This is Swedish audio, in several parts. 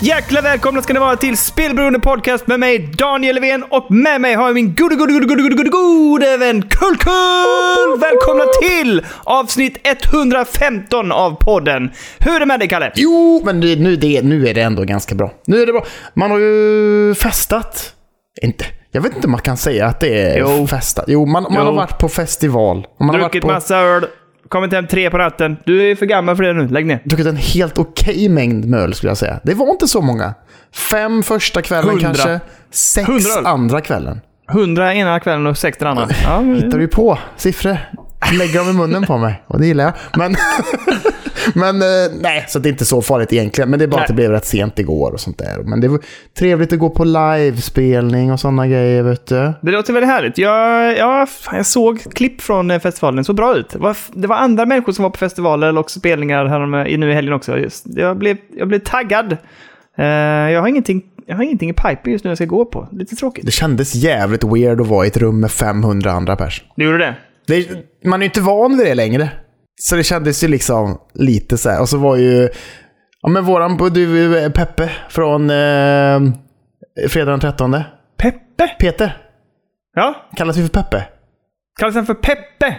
Hjärtligt jäkla välkomna ska ni vara till Spelberoende Podcast med mig Daniel Levern, och med mig har jag min gode vän Kull. Välkomna till avsnitt 115 av podden. Hur är det med dig, Kalle? Jo, men nu är det ändå ganska bra. Nu är det bra. Man har ju festat. Inte. Jag vet inte om man kan säga att det är festat. Jo, man har varit på festival. Man har druckit massa öl. Kommit hem 3 på natten. Du är för gammal för det nu. Lägg ner. Du druckit en helt okej mängd möl, skulle jag säga. Det var inte så många. 5 första kvällen 100. Kanske. 6 100. Andra kvällen. 100 ena kvällen och 6 den andra. Ja, men... Hittar du på siffror? Lägger dem i munnen på mig. Och det gillar jag. Men nej, så det är inte så farligt egentligen. Men det är bara att det blev rätt sent igår och sånt där. Men det var trevligt att gå på livespelning och sådana grejer, vet du. Det låter väldigt härligt. Jag såg klipp från festivalen, så bra ut. Det var andra människor som var på festivaler och spelningar här nu i helgen också. Just. Jag blev taggad. Jag har ingenting i pipe just nu jag ska gå på. Lite tråkigt. Det kändes jävligt weird att vara i ett rum med 500 andra pers. Det gjorde det. Man är ju inte van vid det längre. Så det kändes ju liksom lite så här. Och så var ju Peppe från fredag den 13. Peppe? Peter. Ja. Kallas ju för Peppe. Kallas han för Peppe?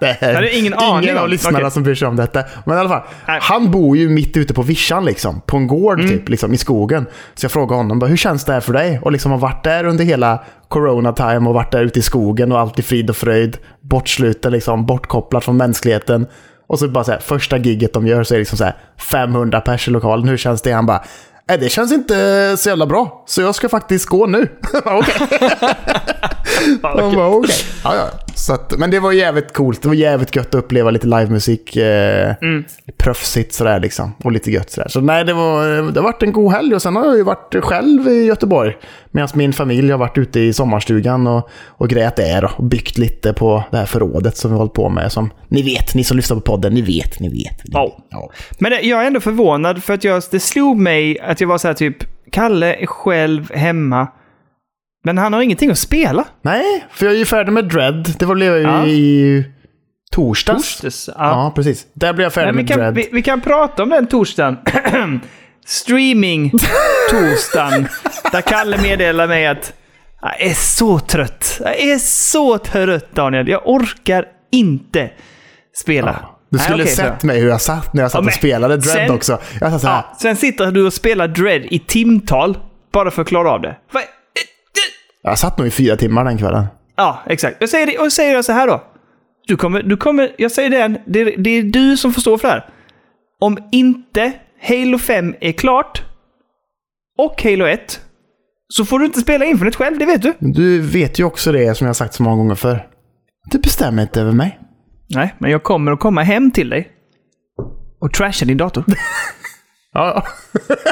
Det är ingen av lyssnarna som bryr sig om detta. Men i alla fall, han bor ju mitt ute på vischan liksom. På en gård typ, liksom, i skogen. Så jag frågade honom, hur känns det här för dig? Och liksom har varit där under hela corona-time och varit där ute i skogen och allt i frid och fröjd. Bortsluten liksom, bortkopplad från mänskligheten. Och så bara så här, första gigget de gör så är det liksom så här 500 pers i lokalen. Hur känns det? Han bara, det känns inte så jävla bra. Så jag ska faktiskt gå nu. Okej. Han bara, okej. Ja. Så att, men det var jävligt coolt. Det var jävligt gött att uppleva lite livemusik. Pröfsigt sådär liksom. Och lite gött sådär. Så nej, det har varit en god helg. Och sen har jag ju varit själv i Göteborg. Medan min familj har varit ute i sommarstugan och grät där. Och byggt lite på det här förrådet som vi hållit på med. Som, ni vet, ni som lyssnar på podden. Ni vet. Ja. Men jag är ändå förvånad. För att det slog mig att jag var så här typ. Kalle är själv hemma. Men han har ingenting att spela. Nej, för jag är ju färdig med Dread. Det blev jag i torsdags. Ja, precis. Där blev jag färdig med Dread. Vi kan prata om den torsdagen. Streaming torsdagen. Där Kalle meddelar mig att jag är så trött. Daniel. Jag orkar inte spela. Ja. Du skulle sett mig hur jag satt när jag satt och spelade Dread sen, också. Jag satt så här. Ja, sen sitter du och spelar Dread i timtal bara för att klara av det. Jag satt nog i 4 timmar den kvällen. Ja, exakt. Jag säger så här då. Du kommer, jag säger det är du som förstår för det här. Om inte Halo 5 är klart och Halo 1, så får du inte spela Infinite själv, det vet du. Du vet ju också det som jag har sagt så många gånger förr. Du bestämmer inte över mig. Nej, men jag kommer att komma hem till dig och trasha din dator. Ja.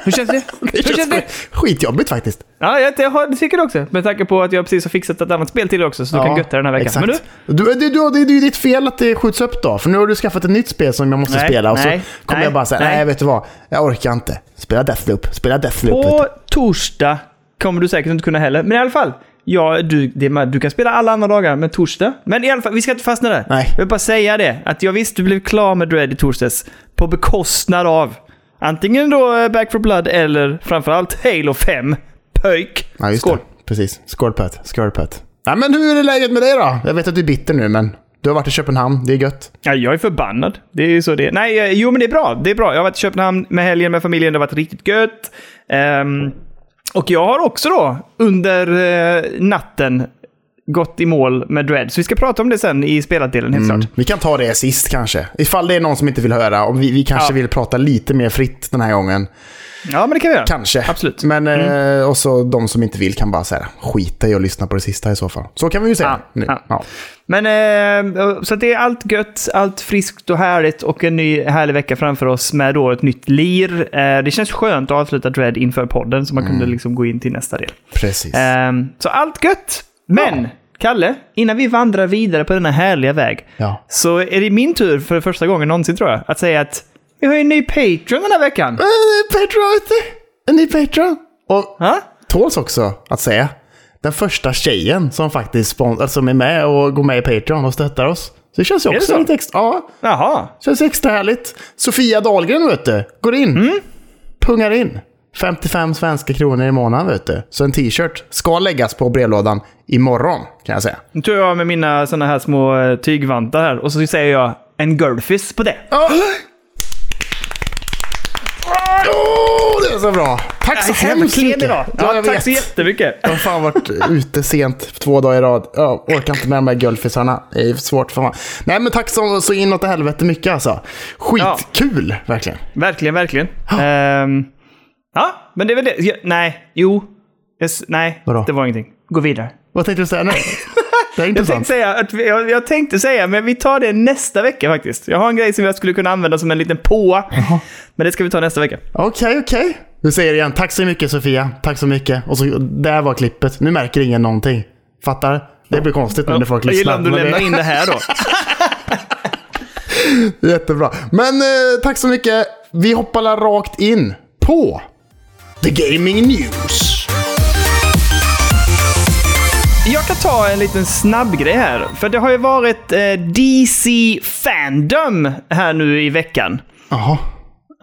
Hur känns det? Hur känns det? Skitjobbigt faktiskt. Ja, jag tycker det också. Med tanke på att jag precis har fixat ett annat spel till dig också. Så du kan götta den här veckan. Exakt. Men det är ju ditt fel att det skjuts upp då. För nu har du skaffat ett nytt spel som jag måste spela. Och så kommer jag bara säga, nej vet du vad, jag orkar inte. Spela Deathloop. På torsdag kommer du säkert inte kunna heller. Men i alla fall, du kan spela alla andra dagar. Men torsdag, men i alla fall, vi ska inte fastna där. Nej. Jag vill bara säga det, att jag visst du blev klar med Dread i torsdags. På bekostnad av antingen då Back 4 Blood eller framförallt Halo 5. Pöjk. Ja, skål. Det. Precis. Skål Pöt. Ja, men hur är det läget med dig då? Jag vet att du är bitter nu, men du har varit i Köpenhamn. Det är gött. Ja, jag är förbannad. Det är ju så det är. Nej, jo men det är bra. Det är bra. Jag har varit i Köpenhamn med helgen med familjen. Det har varit riktigt gött. Och jag har också då under natten gått i mål med Dread. Så vi ska prata om det sen i spelatdelen, helt klart. Vi kan ta det sist kanske. Ifall det är någon som inte vill höra. Om vi kanske vill prata lite mer fritt den här gången. Ja, men det kan vi göra. Kanske. Absolut. Men och så de som inte vill kan bara så här, skita i och lyssna på det sista i så fall. Så kan vi ju säga nu. Ja. Men så det är allt gött, allt friskt och härligt och en ny härlig vecka framför oss med då ett nytt lir. Det känns skönt att avsluta Dread inför podden så man kunde liksom gå in till nästa del. Precis. Så allt gött. Men Kalle, innan vi vandrar vidare på den här härliga väg så är det min tur för första gången någonsin, tror jag, att säga att vi har en ny Patreon den här veckan. En ny Patreon. Och tåls också att säga, den första tjejen som faktiskt som är med och går med i Patreon och stöttar oss. Så det känns ju också lite extra. Ja. Jaha. Känns extra härligt. Sofia Dahlgren, vet du, går in. pungar in 55 svenska kronor i månaden, vet du. Så en t-shirt ska läggas på brevlådan imorgon, kan jag säga. Nu tror jag med mina såna här små tygvantar här. Och så säger jag en girlfish på det. Oh! Oh, det är så bra. Tack så hemskt mycket. Ja, tack så jättemycket. De har fan varit ute sent 2 dagar i rad. Ja, orkar inte med de här guldfisarna. Det är svårt för fan. Nej, men tack så inåt i helvete mycket alltså. Skitkul, ja. Verkligen. Verkligen, verkligen. Ja, men det är väl det. Ja, nej, jo. Yes, nej, vadå? Det var ingenting. Gå vidare. Vad tänkte du säga nu? Det är intressant. Jag tänkte säga, men vi tar det nästa vecka faktiskt. Jag har en grej som jag skulle kunna använda som en liten påa. Uh-huh. Men det ska vi ta nästa vecka. Okej. Du säger igen, tack så mycket Sofia. Tack så mycket. Och så, där var klippet. Nu märker ingen någonting. Fattar? Det blir konstigt när folk lyssnar. Jag gillar att du lämnar in det här då. Jättebra. Men tack så mycket. Vi hoppar rakt in på The Gaming News. Jag kan ta en liten snabb grej här. För det har ju varit DC Fandom här nu i veckan. Jaha.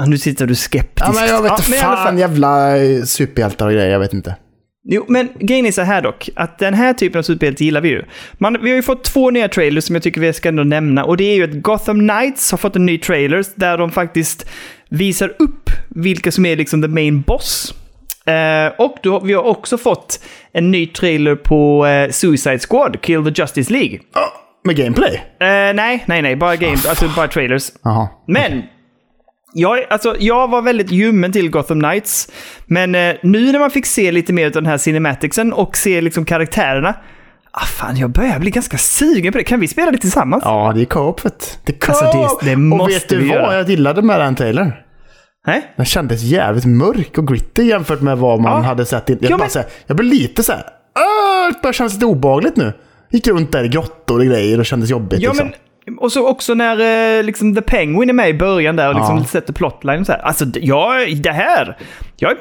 Nu sitter du skeptisk. Ja, men jag vet inte, men fan jävla superhjältar och grejer, jag vet inte. Jo, men grejen är så här dock. Att den här typen av superhjältar gillar vi ju. Vi har ju fått 2 nya trailers som jag tycker vi ska ändå nämna. Och det är ju att Gotham Knights har fått en ny trailer där de faktiskt visar upp vilka som är liksom the main boss. Och vi har också fått en ny trailer på Suicide Squad, Kill the Justice League. Med gameplay? Nej, bara gameplay, alltså bara trailers. Aha, men okay. Jag var väldigt ljummen till Gotham Knights, men nu när man fick se lite mer av den här cinematicsen och se liksom karaktärerna, jag börjar bli ganska sugen på det. Kan vi spela det tillsammans? Ja, det är co-opet. Det måste vi. Och vet du vad jag gillade med den trailern? Nej? Den kändes jävligt mörk och gritty jämfört med vad man hade sett. Jag blev lite så här. Det började kännas lite obehagligt nu. Gick runt där i grottor och grejer och kändes jobbigt. Ja, liksom. Men, och så också när liksom, The Penguin är med i början där och liksom sätter plotline och så här. Alltså, jag är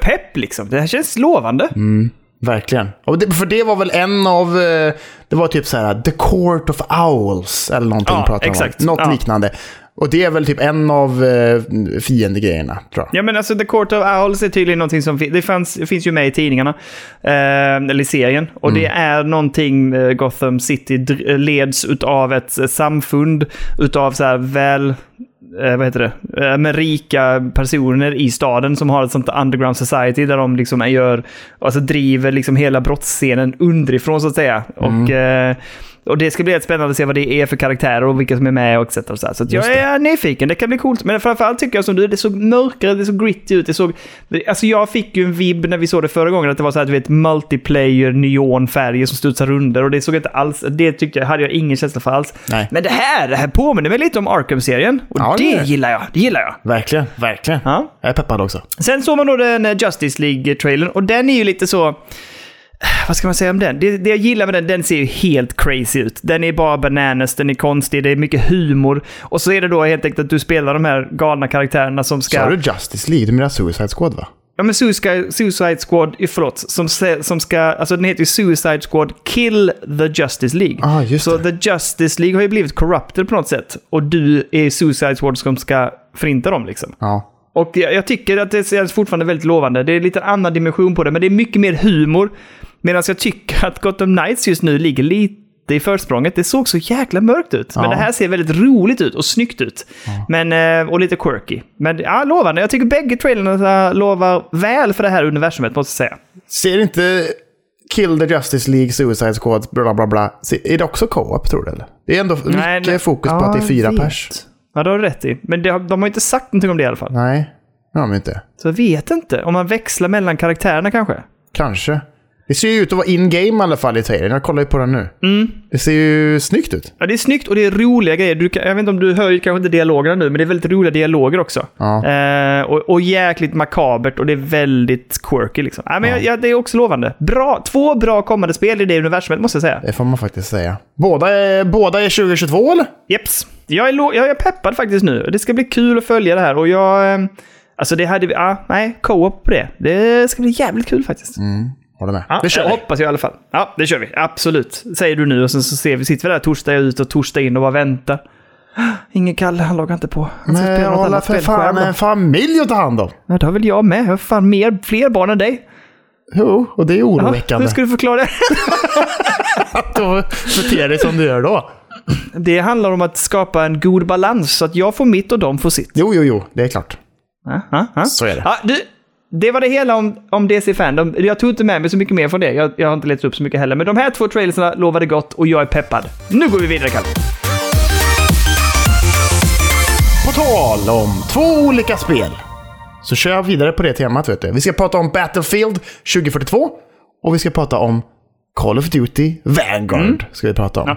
pepp liksom. Det här känns lovande. Mm. Verkligen. För det var väl en av... Det var typ så här The Court of Owls eller någonting. Exakt. Något liknande. Och det är väl typ en av fiendegrejerna, tror jag. Ja, men alltså The Court of Owls är tydligen någonting som... Det finns ju med i tidningarna. Eller i serien. Och det är någonting Gotham City leds utav ett samfund utav så här väl... vad heter det? Med rika personer i staden som har ett sånt underground society där de liksom driver liksom hela brottsscenen underifrån så att säga. Och det ska bli helt spännande att se vad det är för karaktärer och vilka som är med och etc. Så att jag är nyfiken, det kan bli coolt. Men framförallt tycker jag som du, det såg mörkare, det såg gritty ut. Alltså jag fick ju en vibb när vi såg det förra gången att det var så här, du vet, multiplayer, neonfärger som studsar runder och det såg inte alls, det tycker jag, hade jag ingen känsla för alls. Nej. Men det här påminner mig lite om Arkham-serien och det gillar jag, Verkligen, verkligen. Ja. Jag är peppad också. Sen såg man då den Justice League-trailern och den är ju lite så... Vad ska man säga om den? Det jag gillar med den ser ju helt crazy ut. Den är bara bananas, den är konstig, det är mycket humor. Och så är det då helt enkelt att du spelar de här galna karaktärerna som ska... Sa du Justice League? Du menar Suicide Squad, va? Ja, men Suicide Squad, förlåt, som ska... Alltså den heter ju Suicide Squad Kill the Justice League. Ah, just det. Så The Justice League har ju blivit corrupted på något sätt. Och du är Suicide Squad som ska förinta dem, liksom. Ja. Och jag tycker att det är fortfarande väldigt lovande. Det är lite annan dimension på det, men det är mycket mer humor. Medan jag tycker att Gotham Knights just nu ligger lite i försprånget. Det såg så jäkla mörkt ut. Men det här ser väldigt roligt ut och snyggt ut. Ja. Men, och lite quirky. Men ja, lovande. Jag tycker bägge trailerna lovar väl för det här universumet, måste jag säga. Ser inte Kill the Justice League, Suicide Squad, bla bla bla. Är det också co-op, tror du? Eller? Det är ändå mycket fokus på att det är 4 pers. Ja, det har du rätt i. Men de har inte sagt någonting om det i alla fall. Nej, det har de inte. Så jag vet inte. Om man växlar mellan karaktärerna kanske. Kanske. Det ser ju ut att vara in-game i alla fall i trailern. Jag kollar ju på den nu. Mm. Det ser ju snyggt ut. Ja, det är snyggt och det är roliga grejer. Jag vet inte om du hör ju kanske inte dialogerna nu, men det är väldigt roliga dialoger också. Ja. Och jäkligt makabert och det är väldigt quirky liksom. Men det är också lovande. Bra, 2 bra kommande spel i det universumet, måste jag säga. Det får man faktiskt säga. Båda är 2022, eller? Jeps. Jag är peppad faktiskt nu. Det ska bli kul att följa det här och co-op på det. Det ska bli jävligt kul faktiskt. Mm. Det kör vi. Hoppas jag i alla fall. Ja, det kör vi. Absolut. Säger du nu och sen så sitter vi där torsdag ut och torsdag in och bara vänta. Ingen Kalle, han loggar inte på. Han ska spela något annat spel. Fan, med en familj att ta hand om. Ja, det har väl jag med. Jag har fan fler barn än dig. Jo, och det är oroväckande. Aha, hur ska du förklara det? Då beter dig som du gör då. Det handlar om att skapa en god balans så att jag får mitt och de får sitt. Jo, det är klart. Så är det. Ja, det var det hela om DC Fandom. Jag tog inte med mig så mycket mer från det. Jag har inte letat upp så mycket heller. Men de här 2 trailerna lovade gott och jag är peppad. Nu går vi vidare, Kalle. På tal om 2 olika spel så kör jag vidare på det temat, vet du. Vi ska prata om Battlefield 2042 och vi ska prata om Call of Duty Vanguard ska vi prata om.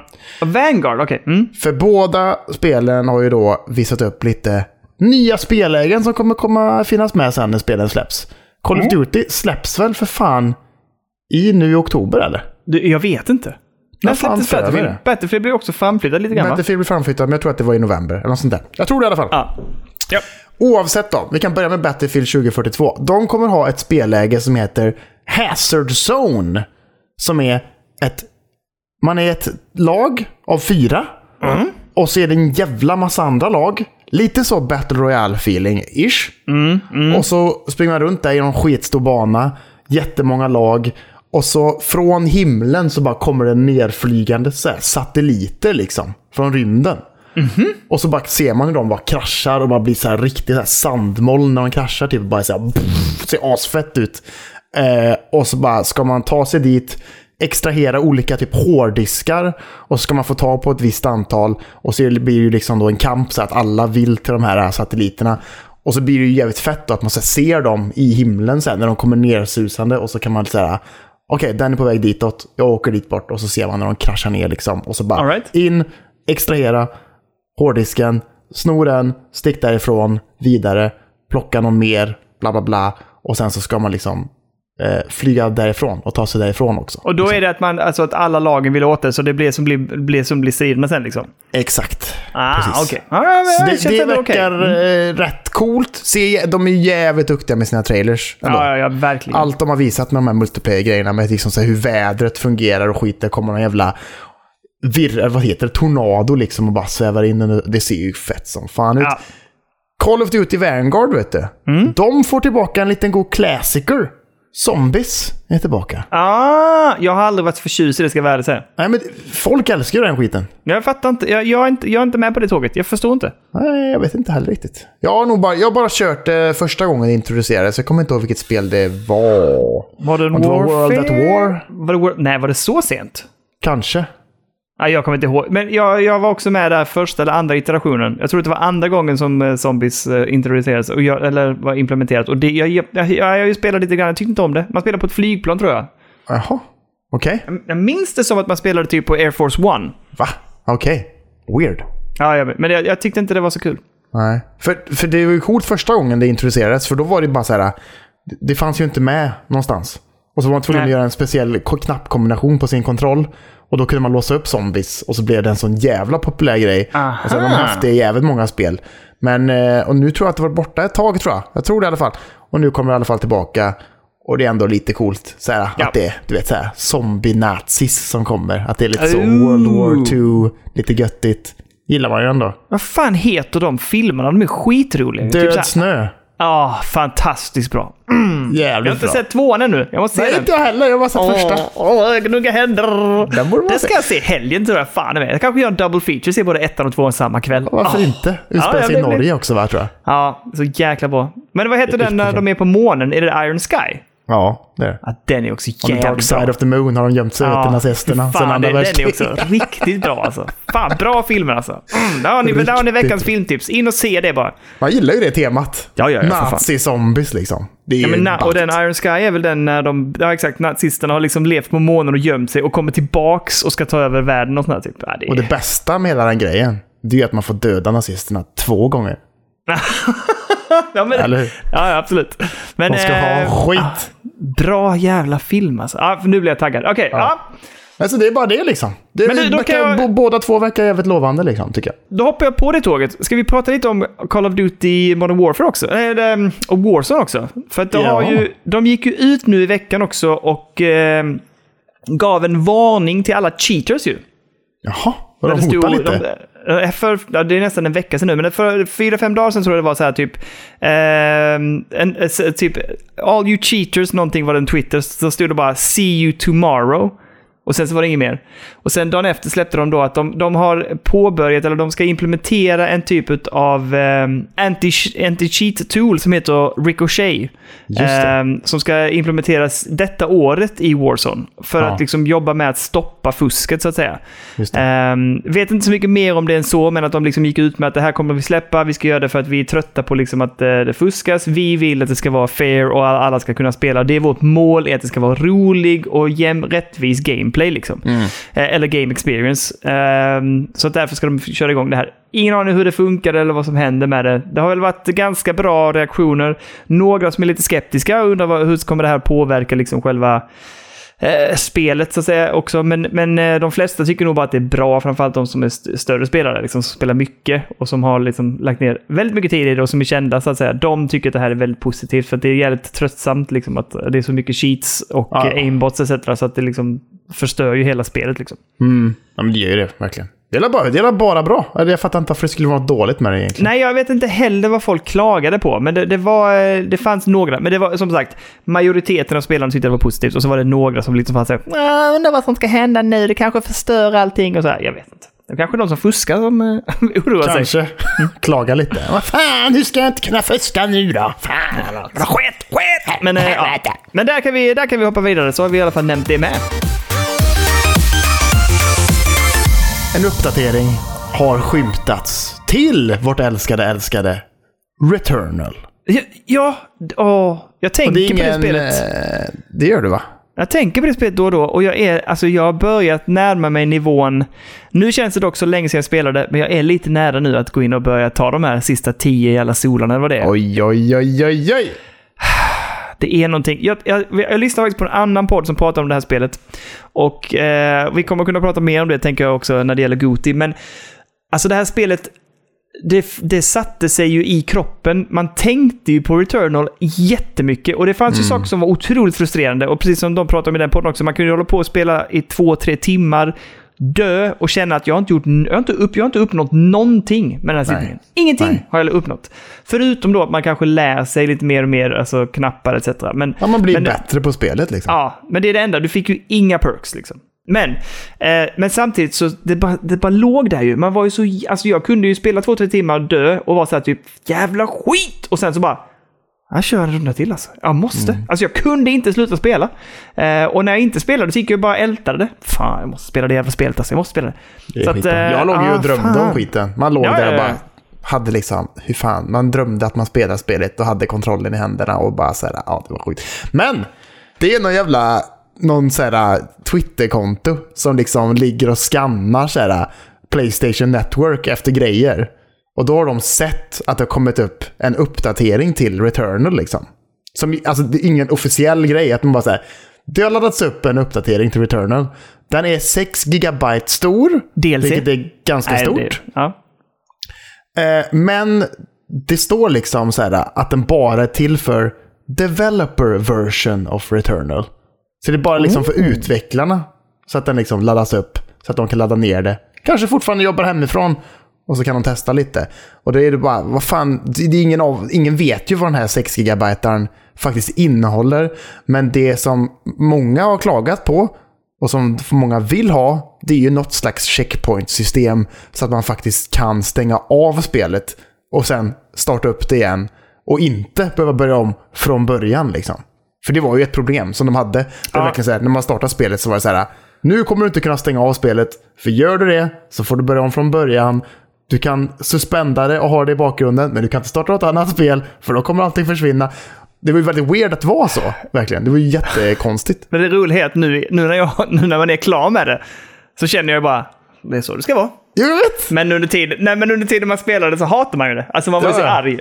Ja. Vanguard, okej. Okay. För båda spelen har ju då visat upp lite nya spellägen som kommer finnas med sen när spelen släpps. Call of Duty släpps väl för fan nu i oktober, eller? Jag vet inte. När släpptes Battlefield? Battlefield blir också framflyttad lite grann. Battlefield blir framflyttad, men jag tror att det var i november eller något sånt där. Jag tror det i alla fall. Ja. Ja. Oavsett då, vi kan börja med Battlefield 2042. De kommer ha ett spelläge som heter Hazard Zone, som är ett lag av 4 och så är det en jävla massa andra lag. Lite så Battle Royale-feeling-ish. Och så springer man runt där i en skitstor bana. Jättemånga lag. Och så från himlen så bara kommer det nerflygande så här, satelliter liksom. Från rymden. Och så bara ser man hur de bara kraschar och bara blir så här riktigt så här sandmoln när de kraschar. Typ bara så här, ser asfett ut. Och så bara ska man ta sig dit, extrahera olika typ hårddiskar och så ska man få ta på ett visst antal och så blir det ju liksom då en kamp så att alla vill till de här satelliterna och så blir det ju jävligt fett då att man så ser dem i himlen sen när de kommer ner susande och så kan man säga okej, den är på väg ditåt, jag åker dit bort och så ser man när de kraschar ner liksom och så bara in, extrahera hårddisken, snor den, stick därifrån, vidare, plocka någon mer, bla bla bla och sen så ska man liksom flyga därifrån och ta sig därifrån också. Och då liksom. Är det att man alltså att alla lagen vill åt det så det blir som blir striden sen liksom. Exakt. Precis. Okej. Okay. Det verkar rätt coolt. Se, de är jävligt duktiga med sina trailers. Ja, verkligen. Allt de har visat med de här multiplayer grejerna med liksom så här, hur vädret fungerar och skiter kommer någon jävla tornado liksom och bara svävar in och det ser ju fett som fan ut. Ja. Call of Duty Vanguard, vet du. De får tillbaka en liten god klassiker. Zombies är tillbaka. Jag har aldrig varit förtjust i det, ska vara så. Nej, men folk älskar ju den skiten. Jag fattar inte. Jag är inte med på det tåget. Jag förstår inte. Nej, jag vet inte heller riktigt. Jag har bara kört första gången det introducerades. Jag kommer inte ihåg vilket spel det var. Var det World at War? Var det så sent? Kanske. Nej, jag kommer inte ihåg. Men jag var också med där första eller andra iterationen. Jag tror det var andra gången som zombies introducerades eller var implementerat. Och det, jag spelade lite grann, jag tyckte inte om det. Man spelade på ett flygplan, tror jag. Jaha, okej. Okay. Jag minns det som att man spelade typ på Air Force One. Va? Okej, okay. Weird. Ja, men jag tyckte inte det var så kul. Nej, för det var ju coolt första gången det introducerades. För då var det bara så här, det fanns ju inte med någonstans. Och så var man tvungen att göra en speciell knappkombination på sin kontroll. Och då kunde man låsa upp zombies. Och så blev det en sån jävla populär grej. Aha. Och sen har man haft det i jävligt många spel. Men, och nu tror jag att det var borta ett tag, tror jag. Jag tror det i alla fall. Och nu kommer det i alla fall tillbaka. Och det är ändå lite coolt. Såhär, att det är, du vet, såhär, zombie-nazis som kommer. Att det är lite så World War II. Lite göttigt. Gillar man ju ändå. Vad fan heter de filmerna? De är skitroliga. Död typ snö. Fantastiskt bra. Jag har inte sett 2 ännu. Jag måste se den. Inte jag heller, jag har bara sett första. Gnugga händer. Det ska jag se helgen, tror jag. Fan är med. Jag kanske gör en double feature, se både 1 och 2 samma kväll. Varför inte? Utspelas i Norge också, va, tror jag. Ja, så jäkla bra. Men vad heter den när de är på månen? Är det Iron Sky? Ja, det är det. Den är också jävligt bra. Dark Side of the Moon har de gömt sig ut i nazisterna. Fan, den är också riktigt bra alltså. Fan, bra filmer alltså. Där har ni veckans filmtips. In och se det bara. Man gillar ju det temat. Nazi-zombies liksom. Det är och den Iron Sky är väl den när nazisterna har liksom levt på månen och gömt sig och kommer tillbaks och ska ta över världen och sånt där, typ. Och det bästa med hela den grejen, det är att man får döda nazisterna 2 gånger. Ja, absolut. Men de ska ha skit. Bra jävla film alltså. För nu blir jag taggad. Okej. Alltså det är bara det liksom. Båda 2 verkar jävligt lovande liksom, tycker jag. Då hoppar jag på det tåget. Ska vi prata lite om Call of Duty Modern Warfare också? Och Warzone också. För att de gick ju ut nu i veckan också och gav en varning till alla cheaters ju. Jaha. Men det stod lite. Det är nästan en vecka sedan nu, men för 4-5 dagar sedan tror jag det var så här typ typ all you cheaters någonting var den Twitter, så stod det bara see you tomorrow. Och sen så var det inget mer. Och sen dagen efter släppte de då att de har påbörjat, eller de ska implementera en typ av anti-cheat tool som heter Ricochet. Som ska implementeras detta året i Warzone. För att liksom jobba med att stoppa fusket så att säga. Vet inte så mycket mer om det än så, men att de liksom gick ut med att det här kommer vi släppa. Vi ska göra det för att vi är trötta på liksom att det fuskas. Vi vill att det ska vara fair och alla ska kunna spela. Det är vårt mål, är att det ska vara rolig och rättvis gameplay. Liksom. Eller game experience. Så därför ska de köra igång det här. Ingen aning hur det funkar eller vad som händer med det. Det har väl varit ganska bra reaktioner. Några som är lite skeptiska och undrar hur kommer det här påverka liksom själva spelet så att säga också. Men de flesta tycker nog bara att det är bra, framförallt de som är större spelare liksom, som spelar mycket och som har liksom lagt ner väldigt mycket tid i det och som är kända så att säga. De tycker att det här är väldigt positivt, för att det är jävligt tröttsamt liksom, att det är så mycket cheats och aimbots etc, så att det liksom förstör ju hela spelet liksom. Ja, men det gör ju det, verkligen. Det är bara bra. Jag fattar inte varför det skulle vara dåligt med det egentligen. Nej, jag vet inte heller vad folk klagade på. Men det fanns några. Men det var som sagt, majoriteten av spelarna tyckte det var positivt. Och så var det några som liksom fanns såhär, jag undrar vad som ska hända nu. Det kanske förstör allting och så här. Jag vet inte. Det är kanske de som fuskar som oroar sig. Kanske. Klaga lite. Vad fan, hur ska jag inte kunna fuska nu då? Fan, skit. Men där kan vi hoppa vidare. Så har vi i alla fall nämnt det med. En uppdatering har skymtats till vårt älskade Returnal. Jag tänker på det spelet. Det gör du va? Jag tänker på det spelet då och jag har börjat närma mig nivån. Nu känns det dock så länge sedan jag spelade, men jag är lite nära nu att gå in och börja ta de här sista 10 i alla solarna eller vad det är. Oj. Det är någonting. Jag lyssnade faktiskt på en annan podd som pratar om det här spelet. Och vi kommer kunna prata mer om det, tänker jag också, när det gäller GOTY. Men alltså det här spelet, det satte sig ju i kroppen. Man tänkte ju på Returnal jättemycket. Och det fanns ju saker som var otroligt frustrerande. Och precis som de pratade om i den podden också, man kunde hålla på och spela i 2-3 timmar, dö och känna att jag har inte uppnått någonting med den här sittningen. Ingenting har jag uppnått. Förutom då att man kanske lär sig lite mer och mer, alltså knappar etc. Men, ja, man blir bättre på spelet liksom. Ja, men det är det enda. Du fick ju inga perks liksom. Men samtidigt så det bara låg där ju. Man var ju så, alltså jag kunde ju spela 2-3 timmar och dö och var så här typ jävla skit, och sen så bara jag kör en runda till alltså. Jag måste. Alltså jag kunde inte sluta spela. Och när jag inte spelade så gick jag bara ältade. Fan, jag måste spela det jävla spelet alltså. Jag måste spela det. Så att, jag låg ju och drömde om skiten. Man låg där och bara hade liksom, hur fan. Man drömde att man spelade spelet och hade kontrollen i händerna och bara så här, ja det var skit. Men det är någon så här Twitterkonto som liksom ligger och skannar så här PlayStation Network efter grejer. Och då har de sett att det har kommit upp en uppdatering till Returnal liksom. Som, alltså det är ingen officiell grej att man bara säger, det har laddats upp en uppdatering till Returnal. Den är 6 GB stor. DLC. Vilket är ganska stort. Ja. Men det står liksom så här att den bara är till för developer version of Returnal. Så det är bara liksom för utvecklarna. Så att den liksom laddas upp. Så att de kan ladda ner det. Kanske fortfarande jobbar hemifrån. Och så kan de testa lite. Och det är det bara, vad fan, det är ingen vet ju vad den här 6 GB-aren faktiskt innehåller. Men det som många har klagat på och som många vill ha, det är ju något slags checkpoint-system så att man faktiskt kan stänga av spelet och sen starta upp det igen och inte behöva börja om från början liksom. För det var ju ett problem som de hade. Det var verkligen så här, när man startade spelet så var det så här, nu kommer du inte kunna stänga av spelet, för gör du det så får du börja om från början. Du kan suspenda det och ha det i bakgrunden, men du kan inte starta något annat spel, för då kommer allting försvinna. Det var ju väldigt weird att vara så, verkligen. Det var ju jättekonstigt. Men det är roligt nu när man är klar med det, så känner jag bara, det är så det ska vara. Jag vet! Men under tiden man spelade så hatar man ju det. Alltså man var så arg.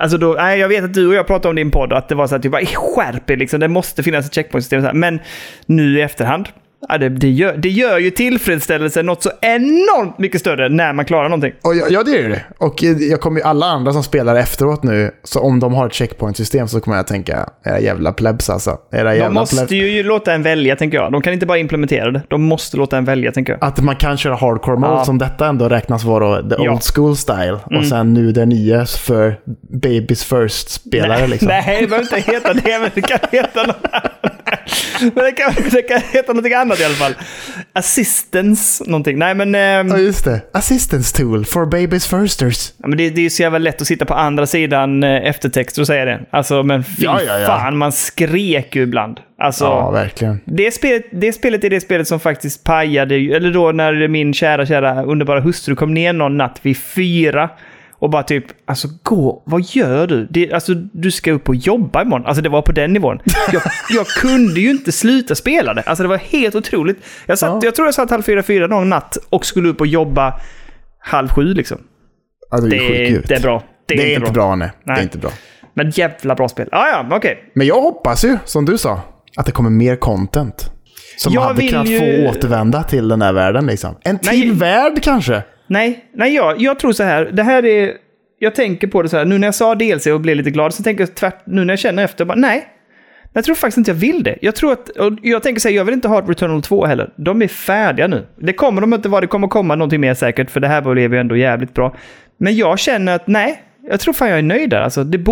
Alltså då, jag vet att du och jag pratade om din podd, att det var så att typ, skärp liksom, det måste finnas ett checkpoint-system. Men nu i efterhand Ja, det gör ju tillfredsställelsen något så enormt mycket större när man klarar någonting. Ja, det är det. Och jag kommer ju alla andra som spelar efteråt nu, så om de har ett checkpoint-system så kommer jag att tänka, era jävla plebs alltså. De måste ju låta en välja, tänker jag. De kan inte bara implementera det. De måste låta en välja, tänker jag. Att man kan köra hardcore-mode som detta ändå räknas vara the old school style. Och sen nu det nya för babies first-spelare. Nej, liksom. Nej, det behöver inte heta det, men det kan heta det kan heta någonting annat i alla fall. Assistance någonting. Nej, men just det. Assistance tool for babies firsters. Ja, men det är ju så jävla lätt att sitta på andra sidan eftertext och säga det. Alltså, men fan, man skrek ju ibland. Alltså, ja, verkligen. Det spelet är det spelet som faktiskt pajade, eller då när min kära underbara hustru kom ner någon natt vid 4 och bara typ, alltså gå, vad gör du? Alltså du ska upp och jobba imorgon. Alltså det var på den nivån. Jag kunde ju inte sluta spela det. Alltså det var helt otroligt. Jag tror jag satt 3:30 någon natt och skulle upp och jobba 6:30 liksom. Alltså, det är bra. Det är inte bra. Nej. Det är inte bra. Men jävla bra spel. Ja, okej. Okay. Men jag hoppas ju, som du sa, att det kommer mer content. Som jag hade kunnat få återvända till den här världen liksom. En till värld kanske? Nej, jag tror så här. Det här är, jag tänker på det så här. Nu när jag sa DLC och blev lite glad, så tänker jag tvärt nu när jag känner efter. Bara, nej, jag tror faktiskt inte jag vill det. Jag tror att, och jag tänker så här, jag vill inte ha Returnal 2 heller. De är färdiga nu. Det kommer de inte vara. Det kommer komma någonting mer säkert. För det här blev ju ändå jävligt bra. Men jag känner att nej, jag tror fan jag är nöjd där. Alltså, de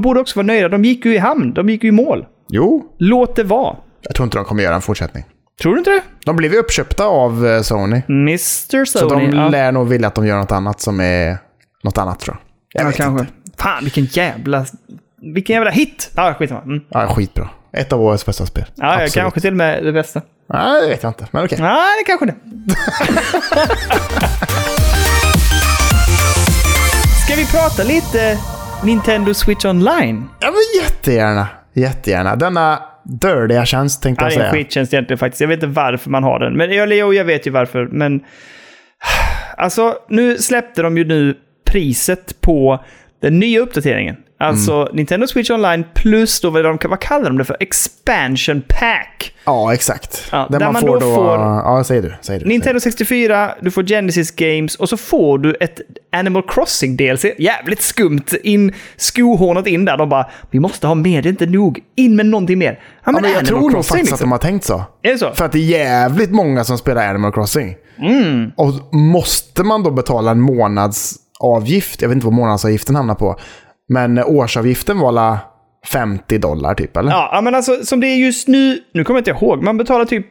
borde också vara nöjda. De gick ju i hamn. De gick ju i mål. Jo. Låt det vara. Jag tror inte de kommer göra en fortsättning. Tror du inte det? De blev ju uppköpta av Sony. Mr. Sony. Så de lär nog vilja att de gör något annat som är något annat, tror jag. Ja, kanske. Inte. Fan, vilken jävla hit! Ja, skitbra. Ja, skitbra. Ett av årets bästa spel. Ja, jag kanske till och med det bästa. Nej, det vet jag inte. Men okej. Okay. Nej, det kanske det. Ska vi prata lite Nintendo Switch Online? Ja, men jättegärna. Jättegärna. Denna dörliga tjänst, tänkte jag säga. Ja, det är en skittjänst egentligen faktiskt. Jag vet inte varför man har den. Men jag vet ju varför. Men alltså, nu släppte de ju nu priset på den nya uppdateringen. Alltså Nintendo Switch Online plus då vad kallar de det för? Expansion Pack. Ja, exakt. Ja, där man får då ja, säger du. Nintendo 64, du får Genesis Games och så får du ett Animal Crossing DLC. Jävligt skumt skohornat in där. De bara, vi måste ha mer, det är inte nog. In med någonting mer. Ja, men jag tror nog faktiskt liksom att de har tänkt så. Är det så? För att det är jävligt många som spelar Animal Crossing. Mm. Och måste man då betala en månadsavgift? Jag vet inte vad månadsavgiften hamnar på. Men årsavgiften var la $50 typ, eller? Ja, men alltså som det är just nu kommer jag inte ihåg, man betalar typ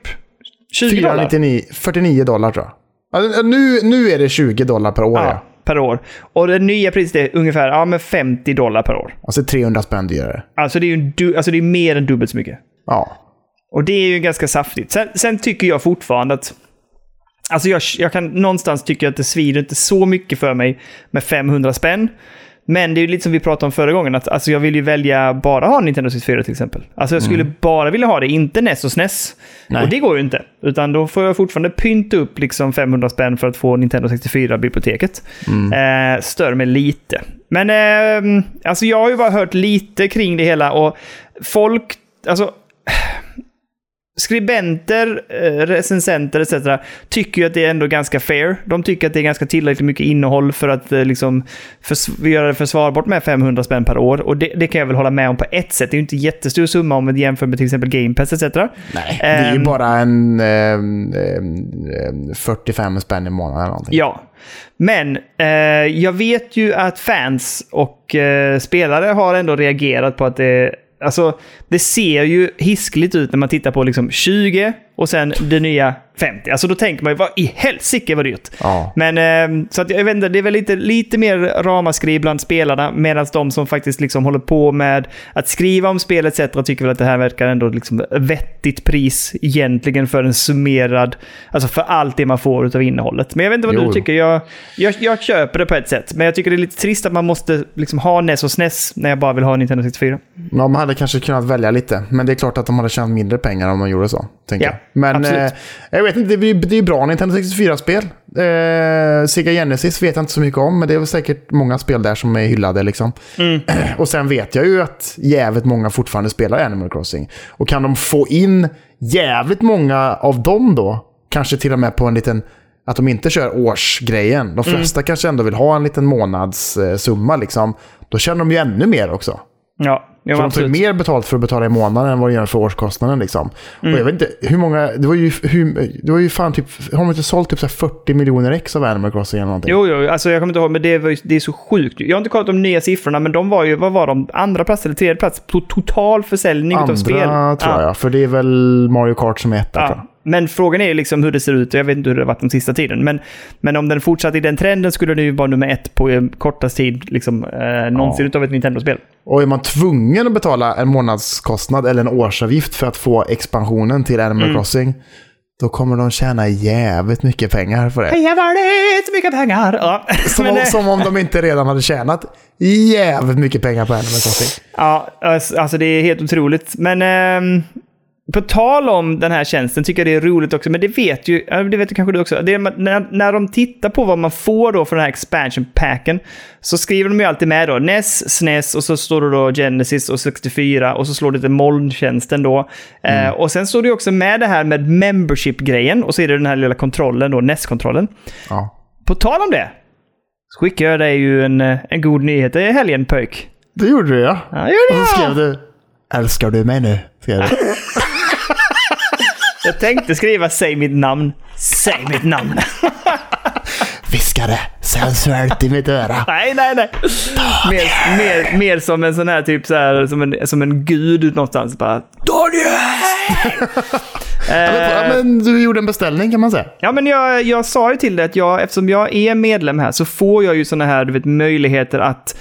$20. $49 tror jag. Alltså, nu är det $20 per år. Ja, per år. Och det nya priset är ungefär men $50 per år. Alltså 300 spänn dyrare. Alltså det är ju det är mer än dubbelt så mycket. Ja. Och det är ju ganska saftigt. Sen tycker jag fortfarande att alltså jag kan någonstans tycka att det svider inte så mycket för mig med 500 spänn. Men det är ju lite som vi pratade om förra gången, att alltså jag vill ju välja bara ha Nintendo 64 till exempel. Alltså jag skulle bara vilja ha det, inte NES och SNES. Nej. Och det går ju inte. Utan då får jag fortfarande pynta upp liksom 500 spänn för att få Nintendo 64-biblioteket. Stör mig lite. Men alltså jag har ju bara hört lite kring det hela. Och folk, alltså skribenter, recensenter etc. tycker ju att det är ändå ganska fair. De tycker att det är ganska tillräckligt mycket innehåll för att liksom göra det försvarbart med 500 spänn per år. Och det kan jag väl hålla med om på ett sätt. Det är ju inte en jättestor summa om man jämför med till exempel Game Pass etc. Nej, det är ju bara en 45 spänn i månaden eller någonting. Ja. Men jag vet ju att fans och spelare har ändå reagerat på att alltså, det ser ju hiskligt ut när man tittar på liksom 20 och sen det nya 50. Alltså då tänker man ju, vad i helsike var det gjort? Ja. Men så att jag vet inte, det är väl lite mer ramaskri bland spelarna, medan de som faktiskt liksom håller på med att skriva om spel etc. tycker väl att det här verkar ändå liksom vettigt pris egentligen för en summerad, alltså för allt det man får utav innehållet. Men jag vet inte vad du tycker. Jag köper det på ett sätt, men jag tycker det är lite trist att man måste liksom ha NES och SNES när jag bara vill ha Nintendo 64. Ja, man hade kanske kunnat välja lite, men det är klart att de hade tjänat mindre pengar om man gjorde så, tänker jag. Men jag vet inte, det är bra Nintendo 64-spel. Sega Genesis vet jag inte så mycket om, men det är väl säkert många spel där som är hyllade liksom. Och sen vet jag ju att jävligt många fortfarande spelar Animal Crossing. Och kan de få in jävligt många av dem då kanske till och med på en liten, att de inte kör årsgrejen. De flesta kanske ändå vill ha en liten månadssumma liksom. Då känner de ju ännu mer också. Ja, för de tar mer betalt för att betala i månaden än vad de gör för årskostnaden liksom. Och jag vet inte hur många, det var ju fan typ, har de inte sålt typ så 40 miljoner ex av Animal Crossing eller någonting? Jo, alltså jag kommer inte ihåg, men det är så sjukt. Jag har inte kollat de nya siffrorna, men de var ju, vad var de? Andra plats eller tredje plats på total försäljning av spel? Andra tror jag, för det är väl Mario Kart som är etta tror jag. Men frågan är liksom hur det ser ut. Jag vet inte hur det har varit den sista tiden. Men om den fortsatte i den trenden skulle det ju vara nummer ett på kortast tid liksom, någonsin utav ett Nintendo-spel. Och är man tvungen att betala en månadskostnad eller en årsavgift för att få expansionen till Animal Crossing, då kommer de tjäna jävligt mycket pengar för det. Jävligt mycket pengar! Ja. Som om de inte redan hade tjänat jävligt mycket pengar på Animal Crossing. Ja, alltså det är helt otroligt. Men... på tal om den här tjänsten tycker jag det är roligt också, men det vet ju kanske du också, det är, när de tittar på vad man får då för den här expansion packen, så skriver de ju alltid med då NES, SNES och så står det då Genesis och 64 och så slår det lite molntjänsten då. Och sen står det också med det här med membership-grejen och så är det den här lilla kontrollen då, NES-kontrollen. Ja. På tal om det så skickar jag dig ju en god nyhet i helgen, pöjk. Det gjorde du, ja. Ja, gjorde jag. Skrev du, älskar du mig nu? Skrev du. Jag tänkte skriva säg mitt namn. Viskade sensuellt i mitt öra. Nej. Mer som en sån här typ så här, som en gud någonstans bara. Daniel! Men du gjorde en beställning kan man säga. Ja, men jag sa ju till dig att eftersom jag är medlem här så får jag ju såna här, du vet, möjligheter att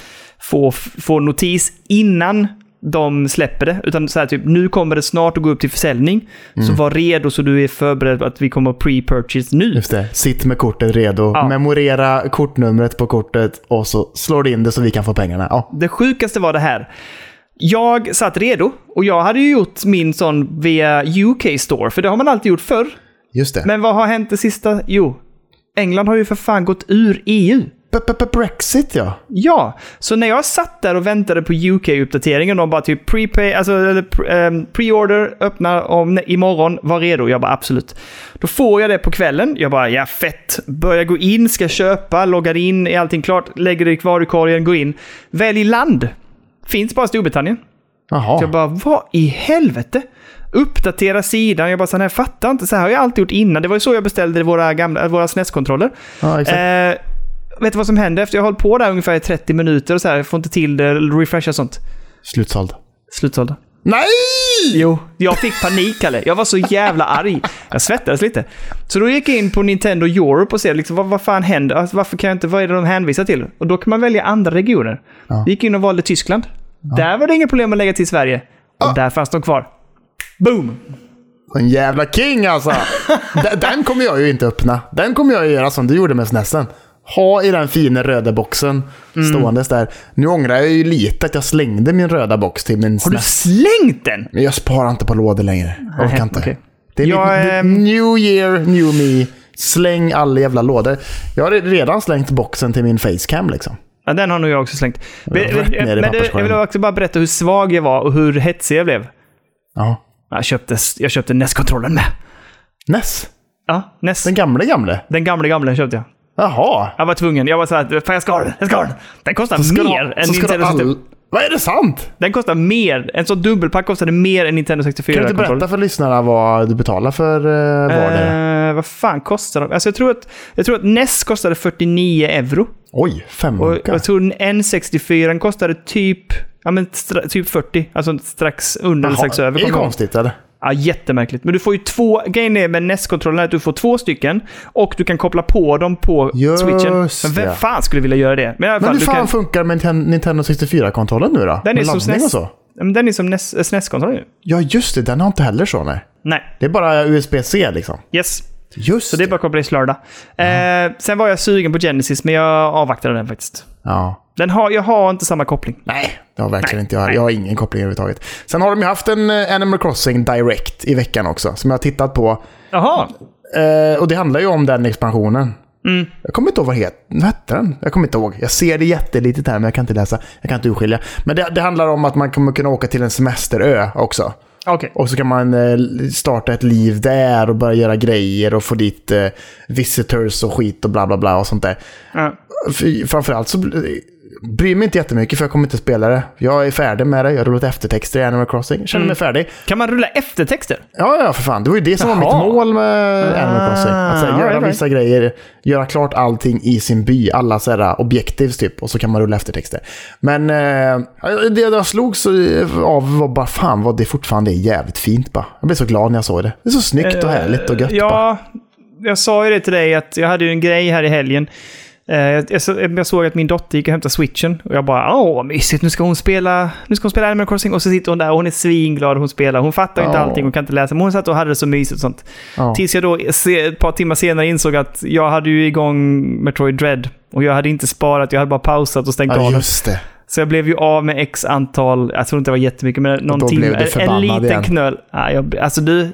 få notis innan de släpper det, utan så här typ, nu kommer det snart att gå upp till försäljning, så var redo så du är förberedd på att vi kommer pre-purchase nu. Just det, sitt med kortet redo, memorera kortnumret på kortet och så slår det in det så vi kan få pengarna. Ja. Det sjukaste var det här. Jag satt redo och jag hade ju gjort min sån via UK Store, för det har man alltid gjort förr. Just det. Men vad har hänt det sista? Jo, England har ju för fan gått ur EU. Brexit, ja. Ja, så när jag satt där och väntade på UK-uppdateringen, de bara typ prepay, alltså pre-order, öppna om imorgon, var redo. Jag bara absolut. Då får jag det på kvällen. Jag bara, ja fett. Börjar gå in, ska köpa, loggar in, är allting klart, lägger det i varukorgen, går in. Välj land. Finns bara Storbritannien. Jaha. Så jag bara, vad i helvete? Uppdatera sidan. Jag bara så här, jag fattar inte. Så här har jag alltid gjort innan. Det var ju så jag beställde våra SNES-kontroller. Ja, exakt. Vet du vad som hände? Efter jag höll på där ungefär 30 minuter och så här, jag får inte till det, refresh och sånt. Slutsålda. Nej! Jo, jag fick panik, Kalle. Jag var så jävla arg. Jag svettades lite. Så då gick jag in på Nintendo Europe och ser liksom, vad fan händer? Alltså, varför kan jag inte, vad är det de hänvisar till? Och då kan man välja andra regioner. Ja. Gick in och valde Tyskland. Ja. Där var det inga problem att lägga till Sverige. Och där fanns de kvar. Boom! En jävla king alltså! Den kommer jag ju inte öppna. Den kommer jag ju göra som du gjorde med SNESen. Ha i den fina röda boxen ståendes där. Nu ångrar jag ju lite att jag slängde min röda box till min SNES. Har du slängt den? Men jag sparar inte på lådor längre. Jag orkar inte. Okay. Det är new year, new me. Släng alla jävla lådor. Jag har redan slängt boxen till min facecam liksom. Ja, den har nog jag också slängt. Men jag vill också bara berätta hur svag jag var och hur hetsig jag blev. Ja. Jag köpte NES-kontrollen med. NES? Ja, NES. Den gamla köpte jag. Jaha. Jag var tvungen. Jag var så här, fan jag ska ha den. Den kostar mer än Nintendo 64. Vad är det sant? Den kostar mer. En sån dubbelpack kostade mer än Nintendo 64. Kan du inte berätta för lyssnarna vad du betalar för vardag? Vad fan kostar de? Alltså jag tror att NES kostade 49 euro. Oj, 5 kr. Och jag tror N64 kostade typ, ja, men typ 40. Alltså strax under eller strax över. Är det konstigt eller? Ja, jättemärkligt. Men du får ju två grejer med NES-kontrollen, att du får två stycken och du kan koppla på dem på Switchen. Men vem fan skulle vilja göra det? Men i alla fall, hur fan funkar med Nintendo 64-kontrollen nu då? Den är som SNES. Så. Den är som SNES-kontrollen nu. Ja, just det. Den har inte heller så, nej. Det är bara USB-C liksom. Yes. Just så det är bara att koppla i slörda. Sen var jag sugen på Genesis, men jag avvaktade den faktiskt. Ja. Jag har inte samma koppling. Nej, det har verkligen inte jag. Jag har ingen koppling överhuvudtaget. Sen har de ju haft en Animal Crossing Direct i veckan också, som jag har tittat på. Jaha. Och det handlar ju om den expansionen. Jag kommer inte ihåg vad hette den. Jag kommer inte ihåg. Jag ser det jättelitet här, men jag kan inte läsa. Jag kan inte urskilja. Men det handlar om att man kommer kunna åka till en semesterö också. Okay. Och så kan man starta ett liv där och börja göra grejer och få dit visitors och skit och bla bla bla och sånt där. Framförallt så bryr mig inte jättemycket för jag kommer inte spela det. Jag är färdig med det. Jag har rullat eftertexter i Animal Crossing. Känner mig färdig. Kan man rulla eftertexter? Ja, för fan. Det var ju det som var mitt mål med Animal Crossing. Att såhär, göra vissa grejer, göra klart allting i sin by. Alla såhär objektivs typ. Och så kan man rulla eftertexter. Men det jag slogs av var bara fan vad det fortfarande är jävligt fint bara. Jag blev så glad när jag såg det. Det är så snyggt och härligt och gött. Ja, bara. Jag sa ju det till dig att jag hade ju en grej här i helgen. Jag såg att min dotter gick och hämtade Switchen och jag bara, åh mysigt, nu ska hon spela Animal Crossing och så sitter hon där och hon är svinglad och hon spelar, hon fattar inte allting och kan inte läsa, men hon satt och hade det så mysigt och sånt. Tills jag då ett par timmar senare insåg att jag hade ju igång Metroid Dread och jag hade inte sparat, jag hade bara pausat och stängt av det. Så jag blev ju av med x antal, jag tror inte det var jättemycket, men någon timme, en liten knöl. Alltså du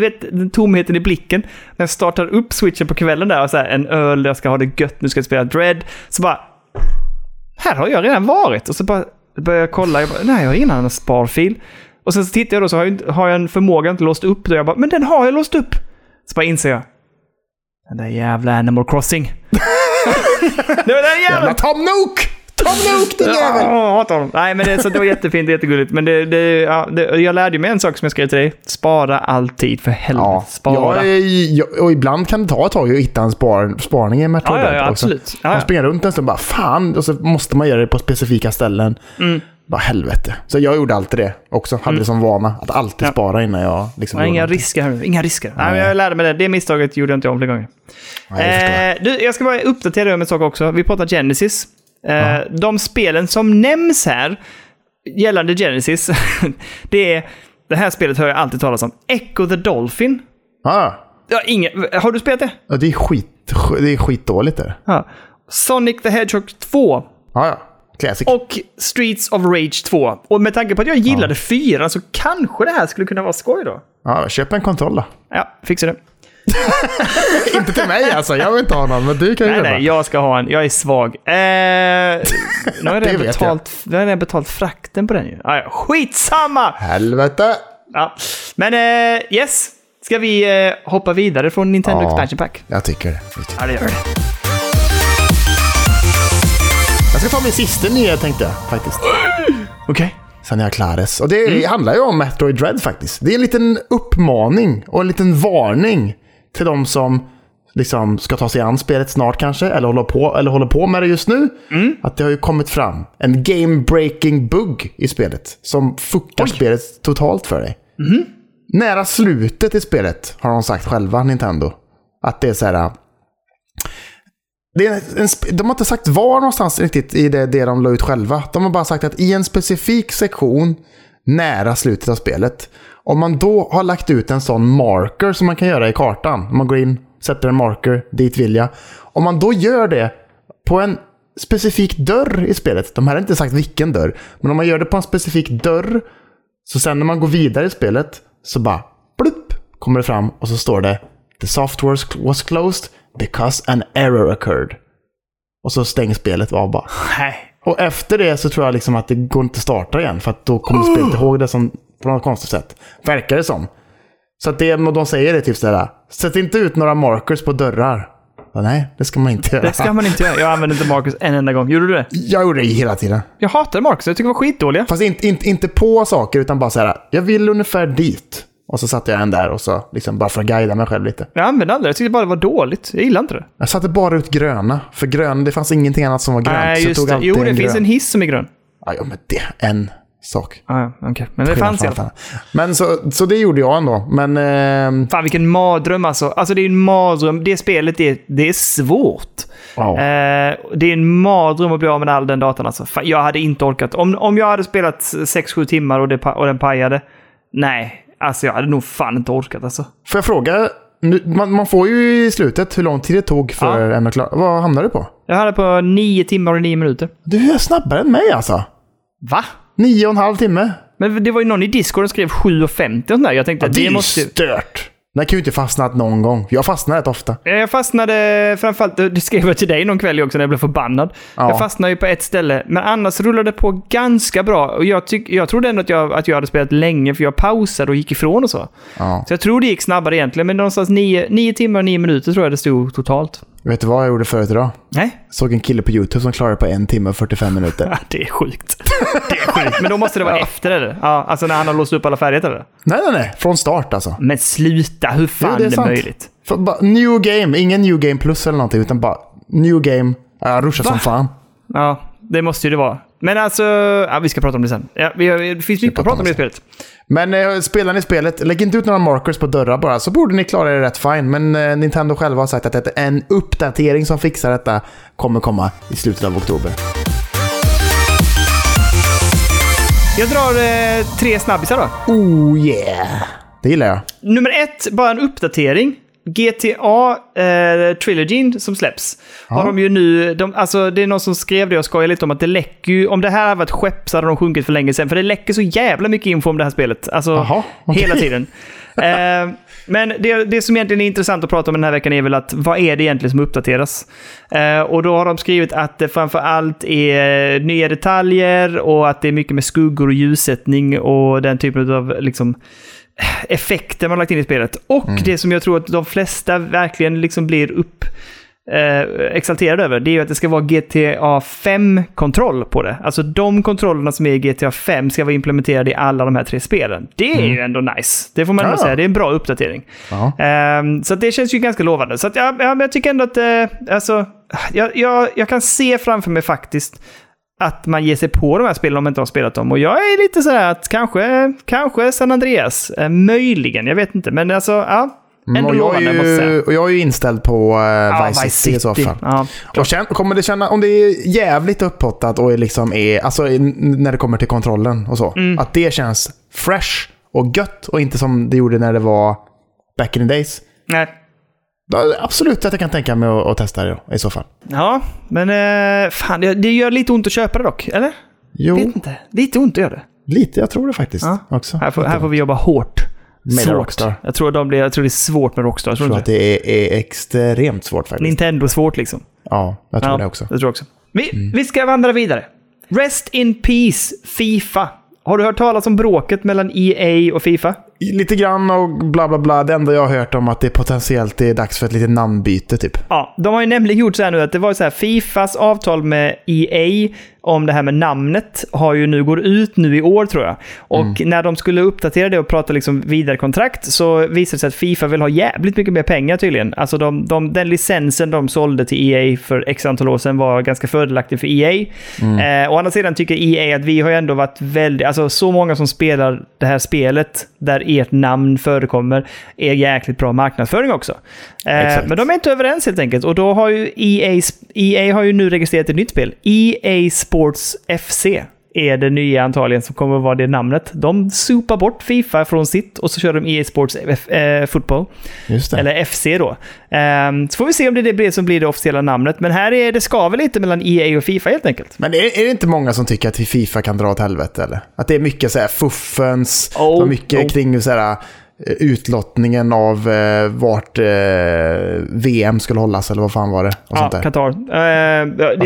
vet den tomheten i blicken. När jag startar upp Switchen på kvällen där och så här, en öl, jag ska ha det gött, nu ska jag spela Dread. Så bara, här har jag redan varit. Och så bara börjar jag kolla, nej jag har ingen annan sparfil. Och sen så tittar jag då, så har jag en förmåga inte låst upp. Då jag bara, men den har jag låst upp. Så bara inser jag, den där jävla Animal Crossing. Det var den jävla Tom Nook! Nej, men det var jättefint och jättegulligt. Men jag lärde mig en sak som jag skrev till dig. Spara alltid, för helvete. Spara. Ja, och ibland kan det ta ett tag att hitta en sparning i Metroid. Ja, absolut. Man springer runt en stund och bara fan, och så måste man göra det på specifika ställen. Bara helvete. Så jag gjorde alltid det också. Hade det som vana att alltid spara innan jag liksom. Inga risker. Nej, men jag lärde mig det. Det misstaget gjorde jag inte om flera gånger. Jag ska bara uppdatera dig om en sak också. Vi pratar Genesis. De spelen som nämns här gällande Genesis det här spelet hör jag alltid talas om, Echo the Dolphin. Har du spelat det? Ja, det är skitdåligt där. Sonic the Hedgehog 2 Classic. Och Streets of Rage 2. Och med tanke på att jag gillade 4 så kanske det här skulle kunna vara skoj då. Köp en kontroll då. Ja, fixar det. Inte till mig alltså, jag vill inte ha någon. Men du kan ju göra. Nej, jag ska ha en, jag är svag. Nu har jag betalt frakten på den ju. Skitsamma! Helvete! Ja. Men yes, ska vi hoppa vidare från Nintendo Expansion Pack? Jag tycker det. Ja, det gör det. Jag ska ta min sista nya tänkte jag faktiskt. Okej. Sen är jag klares. Och det handlar ju om Metroid Dread faktiskt. Det är en liten uppmaning och en liten varning till de som liksom ska ta sig an spelet snart kanske, eller håller på med det just nu, att det har ju kommit fram en game-breaking bug i spelet som fuckar spelet totalt för dig. Nära slutet i spelet har de sagt själva, Nintendo, att det är så här. De har inte sagt var någonstans riktigt i det de la ut själva. De har bara sagt att i en specifik sektion nära slutet av spelet, om man då har lagt ut en sån marker som man kan göra i kartan, om man går in, sätter en marker, dit vill jag. Om man då gör det på en specifik dörr i spelet, de här har inte sagt vilken dörr, men om man gör det på en specifik dörr, så sen när man går vidare i spelet så bara plupp, kommer det fram och så står det "The software was closed because an error occurred." Och så stängs spelet av bara. Och efter det så tror jag liksom att det går inte att starta igen, för att då kommer spelet ihåg det som på något konstigt sätt, verkar det som. Så att det de säger det typ sådär, sätt inte ut några markers på dörrar. Ja, nej, det ska man inte göra. Jag använder inte markers en enda gång. Gjorde du det? Jag gjorde det hela tiden. Jag hatar markers, jag tycker de var skitdåliga. Fast inte på saker, utan bara såhär, jag vill ungefär dit. Och så satte jag en där och så liksom bara för att guida mig själv lite. Jag använde aldrig, jag tyckte bara det var dåligt. Jag gillade inte det. Jag satte bara ut gröna. För grön, det fanns ingenting annat som var grönt. Nej, just det. Jo, det finns en hiss som är grön. Ja, men det är en sak. Okay. Men det fanns ju. Men så det gjorde jag ändå. Men, fan, vilken mardröm alltså. Alltså det är en mardröm. Det spelet är svårt. Det är en mardröm att bli av med all den datan alltså. Fan, jag hade inte orkat. Om jag hade spelat 6-7 timmar och den pajade. Nej. Alltså jag hade nog fan inte orkat alltså. Får jag fråga, man får ju i slutet hur lång tid det tog för en att klara. Vad hamnade du på? Jag hade på 9 timmar och 9 minuter. Du är snabbare än mig alltså. Va? 9,5 timme. Men det var ju någon i Discord som skrev 7,50 och sådär. Jag tänkte, det är ju stört. Den kan ju inte fastnat någon gång. Jag fastnar rätt ofta. Jag fastnade framförallt, det skrev jag till dig någon kväll också när jag blev förbannad. Ja. Jag fastnade ju på ett ställe, men annars rullade det på ganska bra. Och jag trodde ändå att jag hade spelat länge, för jag pausade och gick ifrån och så. Ja. Så jag tror det gick snabbare egentligen, men någonstans 9 timmar och 9 minuter tror jag det stod totalt. Vet du vad jag gjorde förut idag? Nej. Såg en kille på YouTube som klarade på 1 timme och 45 minuter. Ja, det är sjukt. Det är sjukt. Men då måste det vara efter det. Ja, alltså när han har låst upp alla färdigheter eller? Nej. Från start alltså. Men sluta. Hur fan det är sant. Möjligt? New game. Ingen new game plus eller någonting. Utan bara new game. Rusha som fan. Ja, det måste ju det vara. Men alltså, vi ska prata om det sen. Ja, det finns mycket att prata om det spelet. Men spelar ni spelet, lägg inte ut några markers på dörrar bara, så borde ni klara er rätt fine. Men Nintendo själva har sagt att en uppdatering som fixar detta kommer komma i slutet av oktober. Jag drar 3 snabbisar då. Oh yeah, det gillar jag. Nummer 1, bara en uppdatering. GTA-trilogin som släpps. Ja. Har de ju nu... Alltså det är någon som skrev det och skojade lite om att det läcker ju... Om det här hade varit skepp så hade de sjunkit för länge sedan. För det läcker så jävla mycket info om det här spelet. Alltså hela tiden. Men det som egentligen är intressant att prata om den här veckan är väl att vad är det egentligen som uppdateras? Och då har de skrivit att det framförallt är nya detaljer och att det är mycket med skuggor och ljussättning och den typen av liksom... effekter man har lagt in i spelet. Och det som jag tror att de flesta verkligen liksom blir exalterade över, det är ju att det ska vara GTA 5-kontroll på det. Alltså de kontrollerna som är i GTA 5 ska vara implementerade i alla de här 3 spelen. Det är ju ändå nice. Det får man säga. Det är en bra uppdatering. Så att det känns ju ganska lovande. Så att, men jag tycker ändå att alltså, jag kan se framför mig faktiskt att man ger sig på de här spelen om man inte har spelat dem. Och jag är lite sådär att kanske San Andreas. Möjligen, jag vet inte. Men alltså, ändå lovande måste jag säga. Och jag är ju inställd på Vice City i så fall. Ja, och kommer det känna, om det är jävligt upphottat och liksom är, alltså när det kommer till kontrollen och så. Mm. Att det känns fresh och gött och inte som det gjorde när det var back in the days. Nej. Absolut att jag kan tänka mig att testa det i så fall. Ja, men fan, det gör lite ont att köpa det dock, eller? Jo. Vet inte. Lite ont gör det. Lite, jag tror det faktiskt också. Här får vi jobba hårt. Med Rockstar. Jag tror det är svårt med Rockstar. Jag tror att det är extremt svårt faktiskt. Nintendo svårt liksom. Ja, jag tror det också. Jag tror också. Vi ska vandra vidare. Rest in peace, FIFA. Har du hört talas om bråket mellan EA och FIFA? Lite grann och bla bla bla. Det enda jag har hört om att det potentiellt är dags för ett litet namnbyte typ. Ja, de har ju nämligen gjort så här nu att det var så här FIFAs avtal med EA om det här med namnet har ju nu går ut nu i år tror jag. Och när de skulle uppdatera det och prata liksom vidare kontrakt så visade det sig att FIFA vill ha jävligt mycket mer pengar tydligen. Alltså den licensen de sålde till EA för x antal år sedan var ganska fördelaktig för EA. Å andra sidan tycker EA att vi har ju ändå varit väldigt, alltså så många som spelar det här spelet där ert namn förekommer är jäkligt bra marknadsföring också. Men de är inte överens helt enkelt. Och då har ju EA har ju nu registrerat ett nytt spel. EA Sports FC är det nya antagligen som kommer att vara det namnet. De sopar bort FIFA från sitt och så kör de EA Sports Football. Just det. Eller FC då. Så får vi se om det blir som blir det officiella namnet. Men här är det skaver lite mellan EA och FIFA helt enkelt. Men är det inte många som tycker att FIFA kan dra åt helvete eller? Att det är mycket så här fuffens och mycket kring så här utlottningen av vart VM skulle hållas eller vad fan var det? Och sånt där. Qatar. Att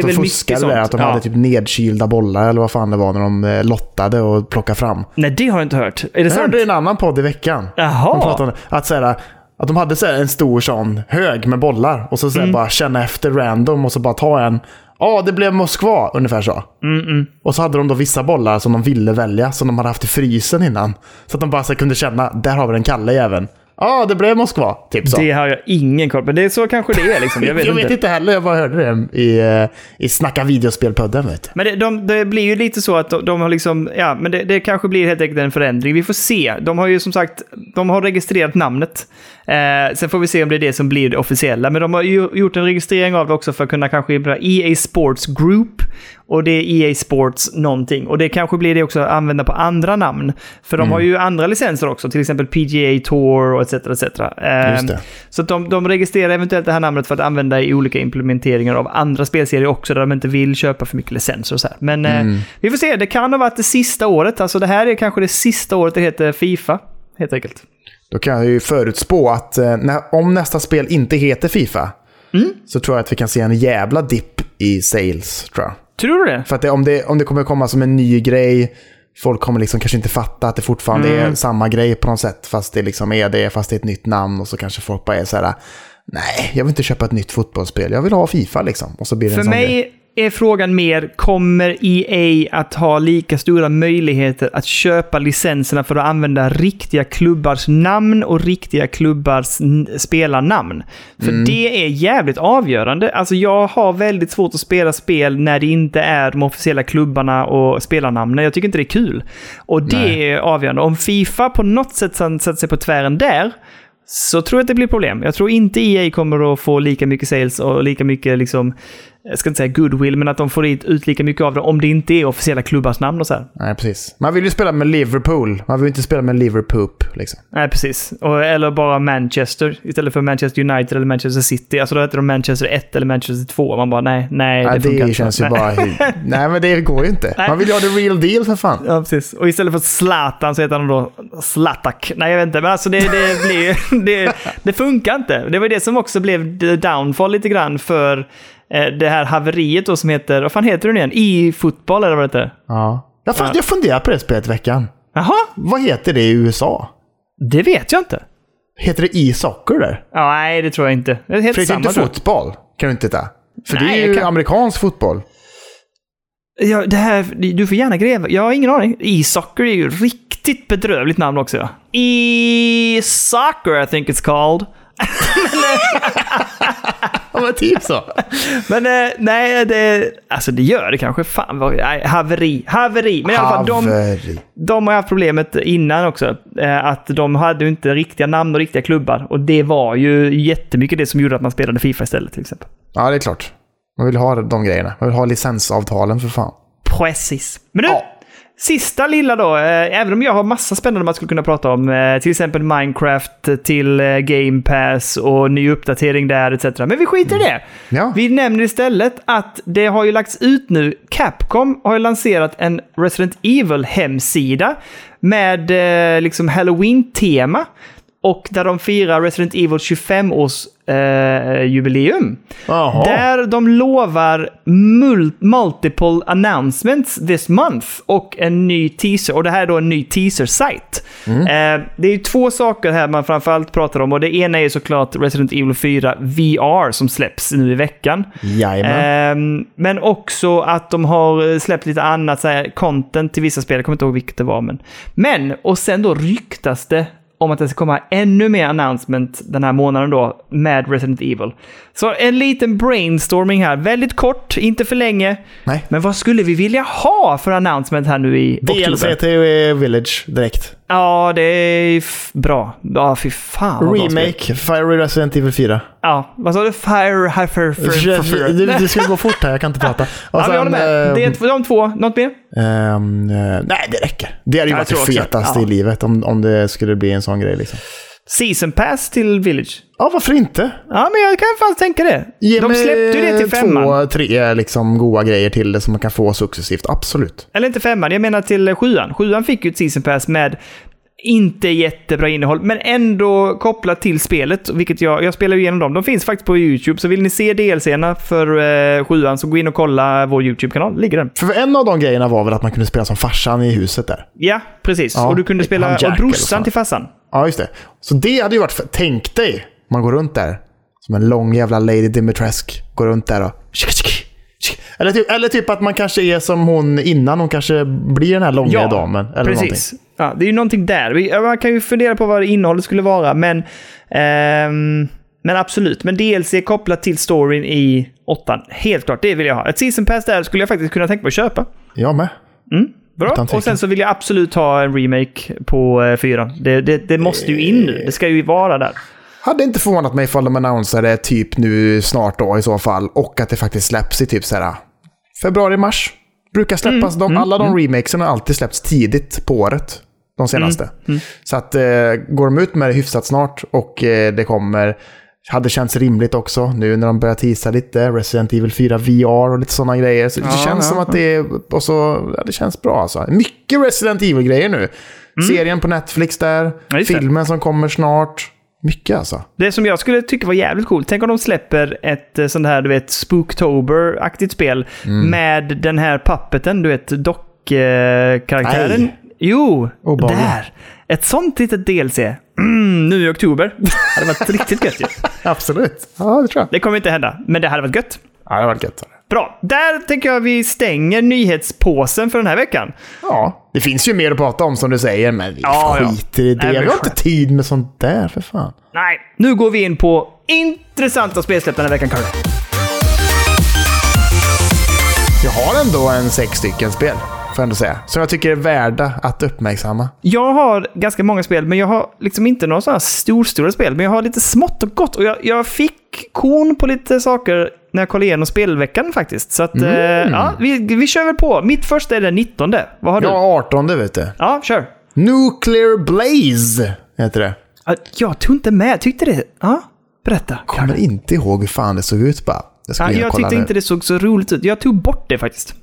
de fuskade sånt. Där, att de hade typ nedkylda bollar eller vad fan det var när de lottade och plockade fram. Nej, det har jag inte hört. Är det sant? Jag hörde en annan podd i veckan. Jaha. De pratade om att såhär... Att de hade så en stor sån hög med bollar och så bara känna efter random och så bara ta en. Det blev Moskva ungefär så. Och så hade de då vissa bollar som de ville välja som de hade haft i frysen innan. Så att de bara så kunde känna, där har vi den Kalle jäveln. Det blev Moskva typ så. Det har jag ingen koll på. Det är så kanske det är liksom. Jag vet inte heller, jag bara hörde det i Snacka videospelpodden vet. Men det blir ju lite så att de har liksom men det kanske blir helt enkelt en förändring. Vi får se. De har ju som sagt registrerat namnet. Sen får vi se om det är det som blir det officiella, men de har ju gjort en registrering av det också för att kunna kanske göra EA Sports Group och det är EA Sports någonting och det kanske blir det också att använda på andra namn för de har ju andra licenser också, till exempel PGA Tour och etc. Just det. Så att de registrerar eventuellt det här namnet för att använda i olika implementeringar av andra spelserier också där de inte vill köpa för mycket licenser och så här. Men vi får se, det kan ha varit det sista året, alltså det här är kanske det sista året det heter FIFA. helt enkelt. Då kan jag ju förutspå att om nästa spel inte heter FIFA så tror jag att vi kan se en jävla dipp i sales, tror jag. Tror du det? För att om det kommer komma som en ny grej, folk kommer liksom kanske inte fatta att det fortfarande är samma grej på något sätt, fast det liksom är det, fast det är ett nytt namn, och så kanske folk bara är så här: nej, jag vill inte köpa ett nytt fotbollsspel, jag vill ha FIFA liksom. Och så blir det för mig grej. Är frågan mer, kommer EA att ha lika stora möjligheter att köpa licenserna för att använda riktiga klubbars namn och riktiga klubbars spelarnamn? För det är jävligt avgörande. Alltså jag har väldigt svårt att spela spel när det inte är de officiella klubbarna och spelarnamnen. Jag tycker inte det är kul. Och det är avgörande. Om FIFA på något sätt sätter sig på tvären där, så tror jag att det blir problem. Jag tror inte EA kommer att få lika mycket sales och lika mycket liksom, jag ska inte säga goodwill, men att de får ut lika mycket av det om det inte är officiella klubbars namn och så här. Nej, precis. Man vill ju spela med Liverpool. Man vill inte spela med Liverpool liksom. Nej, precis. Eller bara Manchester istället för Manchester United eller Manchester City. Alltså då heter de Manchester 1 eller Manchester 2. Man bara nej, det funkar inte. Känns ju bara nej, men det går ju inte. Man vill ju ha the real deal för fan. Ja, precis. Och istället för Zlatan så heter han då Zlatak. Nej, jag vet inte. Men alltså det blir det funkar inte. Det var det som också blev the downfall lite grann för det här haveriet då som heter, vad fan heter den igen? E-fotboll eller vad heter det? Ja. Jag funderar på det spelet i veckan. Jaha. Vad heter det i USA? Det vet jag inte. Heter det e-soccer där? Ja, nej, det tror jag inte. Det heter för samma, det är inte fotboll, kan du inte ta. För nej, det är ju amerikansk fotboll. Ja, det här, du får gärna gräva. Jag har ingen aning. E-soccer är ju riktigt bedrövligt namn också. Ja. E-soccer, I think it's called. Men typ så. Men nej, det, alltså det gör det kanske. Fan, haveri. Men i alla fall, de har haft problemet innan också, att de hade ju inte riktiga namn och riktiga klubbar. Och det var ju jättemycket det som gjorde att man spelade FIFA istället, till exempel. Ja, det är klart. Man vill ha de grejerna. Man vill ha licensavtalen för fan. Precis. Men nu, sista lilla då, även om jag har massa spännande man skulle kunna prata om, till exempel Minecraft till Game Pass och ny uppdatering där etc. Men vi skiter i det. Ja. Vi nämner istället att det har ju lagts ut nu, Capcom har ju lanserat en Resident Evil hemsida med liksom Halloween-tema, och där de firar Resident Evil 25-års jubileum. Aha. Där de lovar multiple announcements this month och en ny teaser. Och det här är då en ny teaser-site. Det är två saker här man framförallt pratar om, och det ena är såklart Resident Evil 4 VR som släpps nu i veckan. Men också att de har släppt lite annat så här, content till vissa spel. Jag kommer inte ihåg vilket det var. Men och sen då ryktas det om att det ska komma ännu mer announcement den här månaden då med Resident Evil. Så en liten brainstorming här. Väldigt kort, inte för länge. Nej. Men vad skulle vi vilja ha för announcement här nu i oktober? DLC till Village direkt. Ja, det är bra. Ja, fy fan. Remake, Fire Resident Evil 4. Ja, vad sa du? Fire. Det ska gå fort här, jag kan inte prata. Ja, vi håller med. Det är de två. Något mer? Nej, det räcker. Det hade ju varit det fetaste i livet om det skulle bli en sån grej liksom. Season Pass till Village. Ja, varför inte? Ja, men jag kan fan tänka det. De släppte ju det till 5:an. 2-3 liksom goda grejer till det som man kan få successivt, absolut. Eller inte 5:an, jag menar till 7:an. 7:an fick ju ett Season Pass med inte jättebra innehåll, men ändå kopplat till spelet, vilket jag spelar ju igenom dem. De finns faktiskt på YouTube, så vill ni se DLC-erna för 7:an så gå in och kolla vår YouTube-kanal. Ligger den. För en av de grejerna var väl att man kunde spela som farsan i huset där. Ja, precis. Ja, och du kunde spela av brorsan till farsan. Ja, just det. Så det hade ju varit, tänk dig, man går runt där som en lång jävla Lady Dimitrescu, går runt där och eller typ att man kanske är som hon innan, hon kanske blir den här långa damen eller precis. Någonting. Ja, det är ju någonting där. Man kan ju fundera på vad innehållet skulle vara, men absolut. Men DLC kopplat till storyn i 8:an, helt klart, det vill jag ha. Ett season pass där skulle jag faktiskt kunna tänka mig att köpa. Jag med. Bra. Och sen så vill jag absolut ha en remake på 4:an. Det måste ju in nu. Det ska ju vara där. Hade inte förvånat mig ifall de annonserade typ nu snart då i så fall, och att det faktiskt släpps i typ så här februari-mars. Brukar släppas alla de remakesen har alltid släppts tidigt på året, de senaste. Så att går de ut med det hyfsat snart och det kommer, hade känts rimligt också nu när de börjar tisa lite Resident Evil 4 VR och lite sådana grejer. Så det känns som att det känns bra alltså. Mycket Resident Evil-grejer nu. serien på Netflix där, filmen som kommer snart. Mycket alltså. Det som jag skulle tycka var jävligt coolt, tänk om de släpper ett sånt här, du vet, Spooktober-aktigt spel med den här puppeten, du vet, dock-karaktären. Jo, där. Ett sånt litet DLC. Nu i oktober. Det hade varit riktigt gött ju. Absolut. Ja, det tror jag. Det kommer inte hända, men det hade varit gött. Ja, det hade varit gött. Bra. Där tänker jag vi stänger nyhetspåsen för den här veckan. Ja, det finns ju mer att prata om som du säger, men vi skiter i det. Nej, vi har inte tid med sånt där, för fan. Nej, nu går vi in på intressanta spelsläpp den här veckan, Kalle. Jag har ändå en 6 spel, får jag ändå säga, som jag tycker är värda att uppmärksamma. Jag har ganska många spel, men jag har liksom inte några sådana stora spel, men jag har lite smått och gott, och jag fick korn på lite saker när jag kollade igenom spelveckan faktiskt. Så att, vi kör väl på. Mitt första är den 19:e. Vad har du? Ja, 18:e vet du. Ja, kör. Nuclear Blaze heter det. Jag tog inte med. Tyckte det? Ja, berätta. Kommer inte ihåg hur fan det såg ut bara. Jag tyckte inte det såg så roligt ut. Jag tog bort det faktiskt.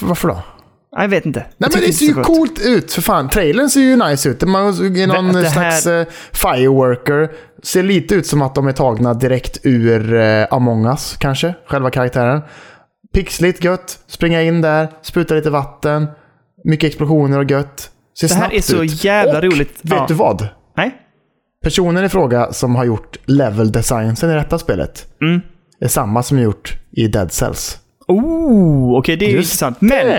Varför då? Jag vet inte. Nej, men det ser ju coolt ut för fan. Trailern ser ju nice ut. Man är någon slags fireworker. Ser lite ut som att de är tagna direkt ur Among Us kanske, själva karaktären. Pixligt gött, springa in där, spruta lite vatten, mycket explosioner och gött. Ser det här är så ut. Jävla och, roligt. Vet du vad? Nej. Personen i fråga som har gjort level designen i detta spelet är samma som gjort i Dead Cells. Oh, okej, det är intressant. Men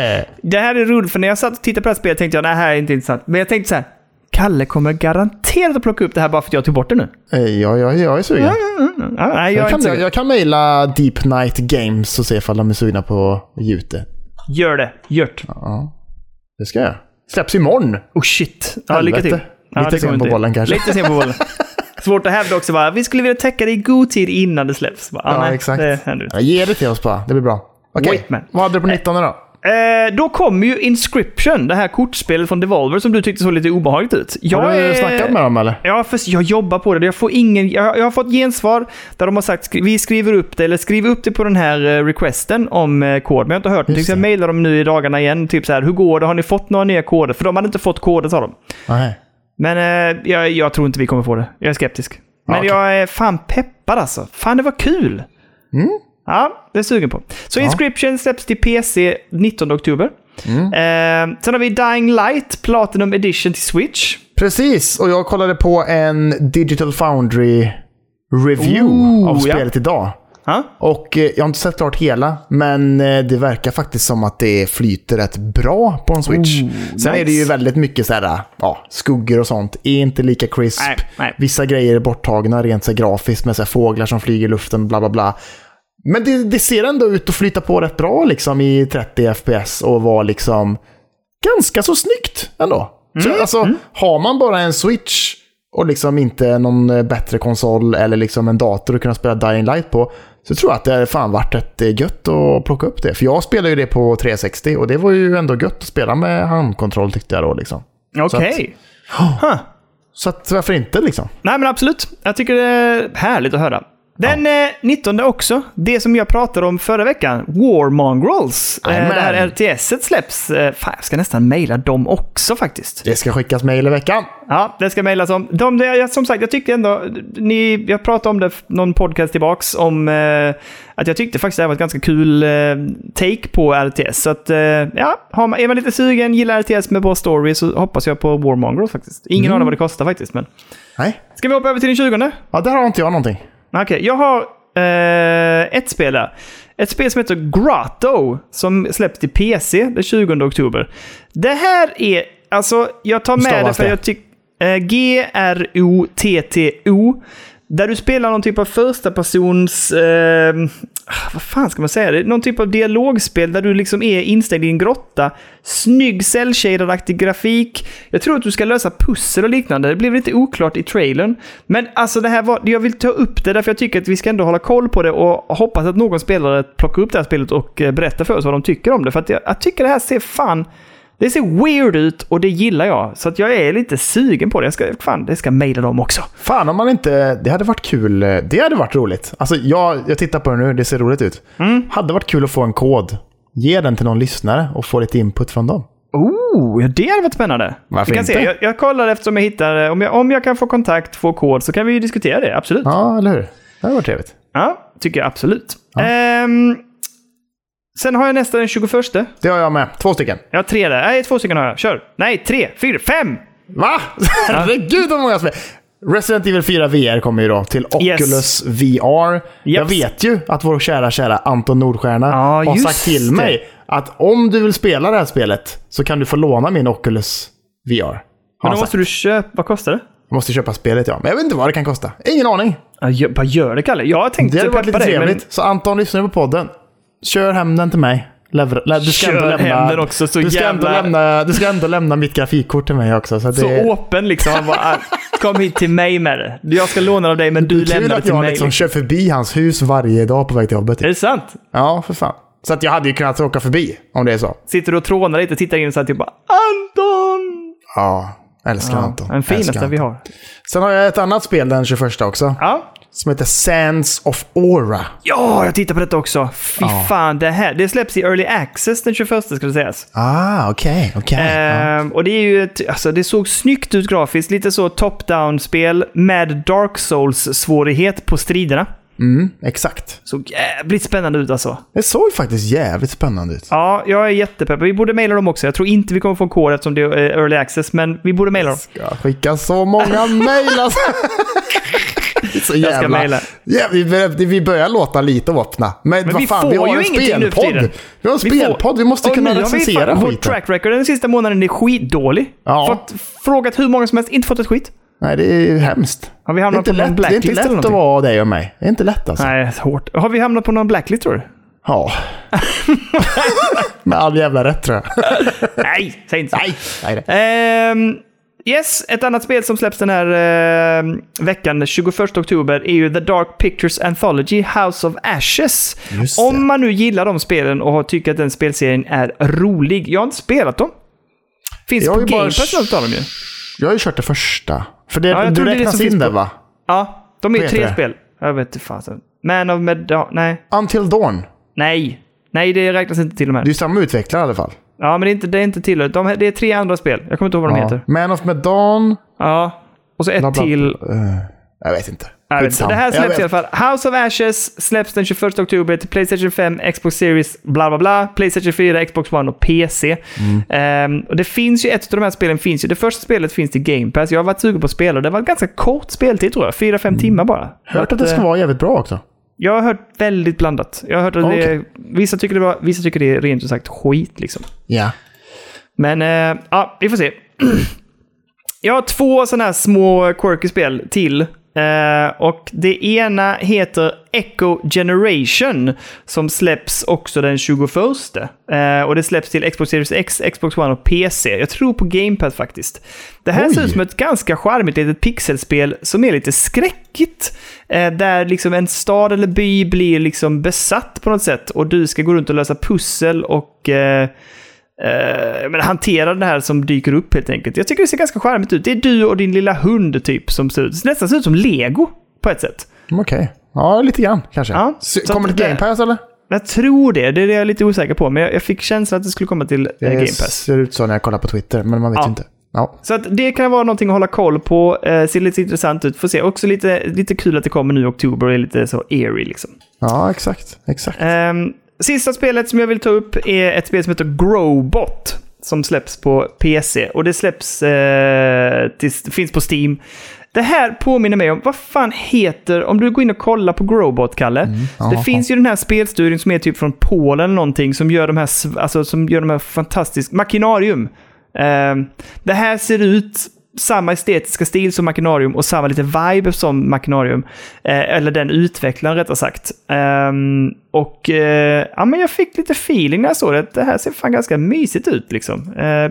det här är roligt, för när jag satt och tittade på det här spelet tänkte jag, nej, här är inte intressant. Men jag tänkte så här, Kalle kommer garanterat att plocka upp det här bara för att jag tog bort det nu. Jag är sugen. Jag kan mejla Deep Night Games och se ifall de är sugna på Jute. Gör det, gjort. Ja, det ska jag. Släpps imorgon. Oh shit, lycka till. Lite sen på bollen kanske. Lite sen på bollen. Svårt att hävda också, va? Vi skulle vilja täcka det i god tid innan det släpps. Exakt. Ge det till oss bara, det blir bra. Okej, vad hade du på 19 då? Då kommer ju Inscription, det här kortspelet från Devolver som du tyckte så lite obehagligt ut. Har du snackat med dem eller? Ja, jag jobbar på det. Jag har fått gensvar där de har sagt vi skriver upp det, eller skriv upp det på den här requesten om kod. Men jag har inte hört det. Jag mejlar dem nu i dagarna igen, typ så här, hur går det? Har ni fått några nya koder? För de hade inte fått koder, sa de. Nej. Men jag tror inte vi kommer få det. Jag är skeptisk. Men jag är fan peppad alltså. Fan, det var kul. Ja, det är sugen på. Så Inscription släpps till PC 19 oktober. Sen har vi Dying Light Platinum Edition till Switch. Precis, och jag kollade på en Digital Foundry review av spelet idag. Och jag har inte sett klart hela, men det verkar faktiskt som att det flyter rätt bra på en Switch. Sen är det ju väldigt mycket så här, skuggor och sånt är inte lika crisp. Vissa grejer är borttagna rent så grafiskt med så här fåglar som flyger i luften, bla bla bla. Men det ser ändå ut att flyta på rätt bra liksom, i 30 fps och var liksom ganska så snyggt ändå. Så, alltså, har man bara en Switch och liksom inte någon bättre konsol eller liksom en dator att kunna spela Dying Light på, så tror jag att det hade fan varit rätt gött att plocka upp det. För jag spelade ju det på 360 och det var ju ändå gött att spela med handkontroll tyckte jag då. Liksom. Okej. Så att varför inte liksom? Nej, men absolut. Jag tycker det är härligt att höra. Den 19 också, det som jag pratade om förra veckan, War Mongrels. Det här RTS-et släpps. Fan, jag ska nästan mejla dem också faktiskt. Det ska skickas mejl i veckan. Ja, det ska mejlas om. Som sagt, jag tyckte ändå, jag pratade om det någon podcast tillbaks om att jag tyckte faktiskt det här var ett ganska kul take på RTS. Så att, är man lite sugen, gillar RTS med bra story, så hoppas jag på War Mongrels faktiskt. Ingen aning vad det kostar faktiskt, men... Nej. Ska vi hoppa över till den 20? Ja, där har inte jag någonting. Okej, jag har ett spel där. Ett spel som heter Grotto som släpps till PC den 20 oktober. Det här är, alltså jag tar med det för jag tycker Grotto där du spelar någon typ av första persons vad fan ska man säga det? Någon typ av dialogspel där du liksom är instängd i en grotta. Snygg cell-shaded-aktig grafik. Jag tror att du ska lösa pussel och liknande. Det blev lite oklart i trailern. Men alltså det här var... Jag vill ta upp det därför jag tycker att vi ska ändå hålla koll på det och hoppas att någon spelare plockar upp det här spelet och berättar för oss vad de tycker om det. För att jag tycker det här ser fan... Det ser weird ut och det gillar jag. Så att jag är lite sugen på det. Jag ska mejla dem också. Fan om man inte... Det hade varit kul. Det hade varit roligt. Alltså jag tittar på det nu. Det ser roligt ut. Hade varit kul att få en kod. Ge den till någon lyssnare och få lite input från dem. Oh, det hade varit spännande. Varför vi kan inte? Se. Jag kollar eftersom jag hittar, om jag kan få kontakt, få kod, så kan vi ju diskutera det, absolut. Ja, eller hur? Det var trevligt. Ja, tycker jag absolut. Ja. Sen har jag nästa den 21. Det har jag med. 2 stycken. Jag har 3 där. Nej, 2 stycken har jag. Kör. Nej, 3, 4, 5. Va? Herregud vad många spel. Resident Evil 4 VR kommer ju då till Oculus VR. Yep. Jag vet ju att vår kära Anton Nordstierna har sagt till mig att om du vill spela det här spelet så kan du få låna min Oculus VR. Men då måste du köpa, vad kostar det? Jag måste köpa spelet, ja. Men jag vet inte vad det kan kosta. Ingen aning. Vad gör det, Kalle? Jag tänkte det varit lite trevligt. Men... Så Anton, lyssnar på podden. Kör hem den till mig. Du ska ändå lämna också, så du ska ändå lämna mitt grafikkort till mig också, så öppen liksom. Han bara, kom hit till mig med det. Jag ska låna av dig, men du lämnar det till mig. Liksom kör förbi hans hus varje dag på väg till jobbet. Är det sant? Ja, för fan. Så att jag hade ju kunnat åka förbi om det är så. Sitter du och trånar lite, tittar in så att typ bara Anton. Ja, älskar Anton. En finaste vi har. Sen har jag ett annat spel den 21 också. Ja. Som heter Sands of Aura. Ja, jag tittar på detta också. Fy fan, det här. Det släpps i Early Access den 21, ska det sägas. Ah, okej. Och det är ju det såg snyggt ut grafiskt. Lite så top-down-spel med Dark Souls-svårighet på striderna. Mm, exakt. Såg jävligt spännande ut alltså. Det såg faktiskt jävligt spännande ut. Ja, jag är jättepepp. Vi borde mejla dem också. Jag tror inte vi kommer få en kod eftersom det är Early Access, men vi borde mejla dem. Jag ska skicka så många mejl alltså. Så vi börjar låta lite öppna. Men vad fan, vi har ju en spelpodd. Vi har en spelpodd, vi måste kunna recensera skiten. Vår track record den sista månaden är skitdålig. Ja. Fått frågat hur många som helst, inte fått ett skit. Nej, det är hemskt. Har vi hamnat på någon blacklist? Det är inte lätt att vara dig och mig. Det är inte lätt alltså. Nej, hårt. Har vi hamnat på någon blacklist, tror du? Ja. Med all jävla rätt, tror jag. Nej, säg inte så. Nej. Yes, ett annat spel som släpps den här veckan 21 oktober är ju The Dark Pictures Anthology House of Ashes. Om man nu gillar de spelen och har tycker att den spelserien är rolig. Jag har inte spelat dem. Finns på Game Pass något av dem ju. Jag har ju kört det första. För det, ja, du räknas det in där, va? Ja, de är ju 3 spel. Jag vet inte fan. Man of Medan, nej. Until Dawn. Nej, det räknas inte till de här. Det är ju samma utvecklare i alla fall. Ja, men det är inte till. Det är 3 andra spel. Jag kommer inte ihåg vad de heter. Man of Medan. Ja. Och så ett till. Jag vet inte. Det här släpps i alla fall. House of Ashes släpps den 21 oktober till PlayStation 5, Xbox Series, bla bla bla, PlayStation 4, Xbox One och PC. Och det finns ju ett av de här spelen finns ju. Det första spelet finns till Game Pass. Jag har varit sugen på spel och det var ett ganska kort speltid, tror jag. 4-5 timmar bara. Hört att det ska vara jävligt bra också. Jag har hört väldigt blandat. Jag har hört att vissa tycker det var, vissa tycker det är rent ut sagt skit liksom. Ja. Yeah. Men ja, vi får se. Jag har 2 sådana här små quirky spel till. Och det ena heter Echo Generation som släpps också den 21. Och det släpps till Xbox Series X, Xbox One och PC. Jag tror på Game Pass faktiskt. Det här ser ut som ett ganska charmigt litet pixelspel som är lite skräckigt. Där liksom en stad eller by blir liksom besatt på något sätt. Och du ska gå runt och lösa pussel och... men hantera det här som dyker upp helt enkelt. Jag tycker det ser ganska charmigt ut. Det är du och din lilla hund typ som ser ut. Nästan ser ut som Lego på ett sätt. Okej. Ja, lite grann kanske. Ja, kommer det till Game Pass eller? Jag tror det. Det är jag lite osäker på. Men jag fick känslan att det skulle komma till Game Pass. Det ser ut så när jag kollar på Twitter. Men man vet ju inte. Ja. Så att det kan vara någonting att hålla koll på. Ser lite intressant ut. Får se. Också lite kul att det kommer nu i oktober. Och är lite så eerie liksom. Ja, exakt. Sista spelet som jag vill ta upp är ett spel som heter Growbot som släpps på PC och det släpps finns på Steam. Det här påminner mig om, vad fan heter, om du går in och kollar på Growbot, Kalle. Det finns ju den här spelstudion som är typ från Polen eller någonting som gör de här fantastiska Machinarium. Det här ser ut samma estetiska stil som Machinarium och samma lite vibe som Machinarium eller den utvecklaren rättare sagt men jag fick lite feeling när jag såg det här ser fan ganska mysigt ut liksom.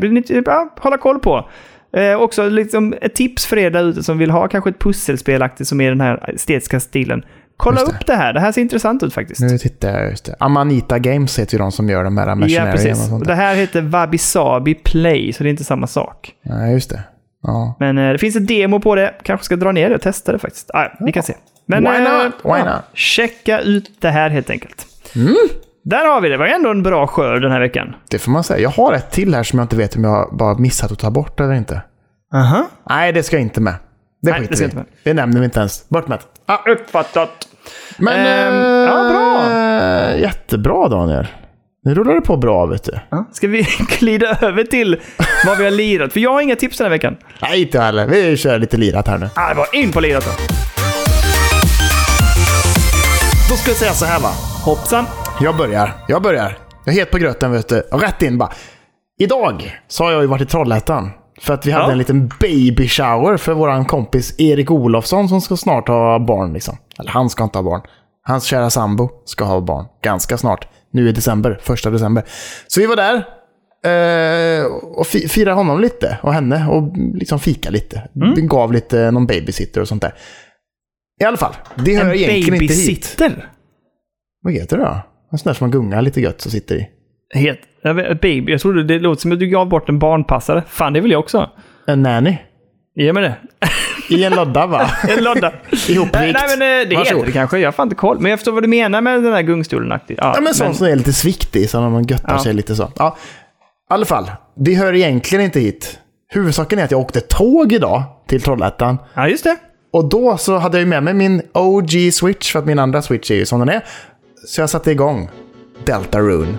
Blir ni typ, hålla koll på också liksom ett tips för er där ute som vill ha kanske ett pusselspelaktigt som är den här estetiska stilen. Kolla upp det här ser intressant ut faktiskt. Nu tittar jag, just det. Amanita Games heter ju de som gör de här Machinarium och sånt där. Det här heter Wabi Sabi Play så det är inte samma sak. Nej, just det. Ja. Men det finns en demo på det. Kanske ska dra ner det och testa det faktiskt. Vi kan se. Men, why not? Checka ut det här helt enkelt. Där har vi det. Det var ändå en bra skörd den här veckan. Det får man säga. Jag har ett till här som jag inte vet om jag bara missat att ta bort eller inte. Uh-huh. Nej, det ska jag inte med. Det skiter vi. Inte med. Det nämner vi inte ens. Bort med. Ja, uppfattat. Men ja, bra. Jättebra, Daniel. Nu rullar det på bra, vet du. Ska vi glida över till vad vi har lirat? För jag har inga tips den här veckan. Nej, inte heller. Vi kör lite lirat här nu. Ja, var in på lirat då. Då ska jag säga så här, va. Hoppsan. Jag börjar. Jag är helt på gröten, vet du. Och rätt in bara. Idag så har jag ju varit i Trollhättan. För att vi hade en liten baby shower för våran kompis Erik Olofsson som ska snart ha barn liksom. Eller han ska inte ha barn. Hans kära sambo ska ha barn ganska snart. Nu i december, 1 december. Så vi var där och firade honom lite och henne och liksom fika lite. Mm. Gav lite någon babysitter och sånt där. I alla fall, det hör egentligen inte hit. En babysitter? Vad heter det då? En sån där som man gungar lite gött så sitter i. Baby, jag trodde det låter som att du gav bort en barnpassare. Fan, det vill jag också. En nanny. Ge mig det. I en lodda, va? En lodda. Ihopvikt. Nej, men det heter det kanske. Jag fan inte koll. Men jag förstår vad du menar med den här gungstolen. Ja, men sånt som är lite sviktig. Så när man göttar sig lite så. Ja. I alla fall, det hör egentligen inte hit. Huvudsaken är att jag åkte tåg idag till Trollhättan. Ja, just det. Och då så hade jag ju med mig min OG Switch. För att min andra Switch är ju som den är. Så jag satte igång Deltarune.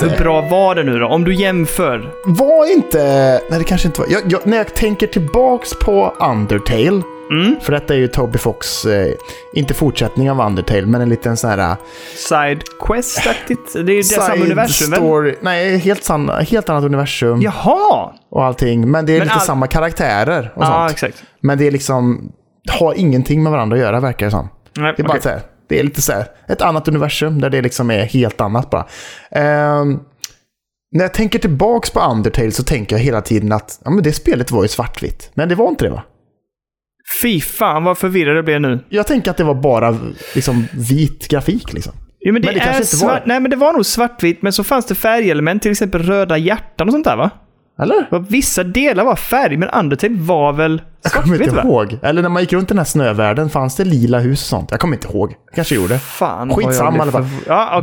Hur bra var det nu då? Om du jämför. Var inte... Nej, det kanske inte var... När jag tänker tillbaks på Undertale. Mm. För detta är ju Toby Fox... inte fortsättning av Undertale, men en liten sån här... Sidequest-aktigt. Det är ju samma universum, story. Nej, helt annat universum. Jaha! Och allting. Men det är lite samma karaktärer och sånt. Exakt. Men det är liksom... Har ingenting med varandra att göra, verkar det som. Nej, det är bara så här... Det är lite så här, ett annat universum där det liksom är helt annat bara. När jag tänker tillbaks på Undertale så tänker jag hela tiden att men det spelet var ju svartvitt. Men det var inte det, va? Fy fan, vad förvirrad det blev nu. Jag tänker att det var bara liksom vit grafik liksom. Jo, men det kanske inte var. Nej, men det var nog svartvitt, men så fanns det färgelement, till exempel röda hjärtan och sånt där, va? Eller? Vissa delar var färg, men Undertale var väl... Jag kommer inte ihåg. Eller när man gick runt den här snövärlden fanns det lila hus och sånt. Jag kommer inte ihåg. Jag kanske gjorde. Fan, skitsamma i alla fall.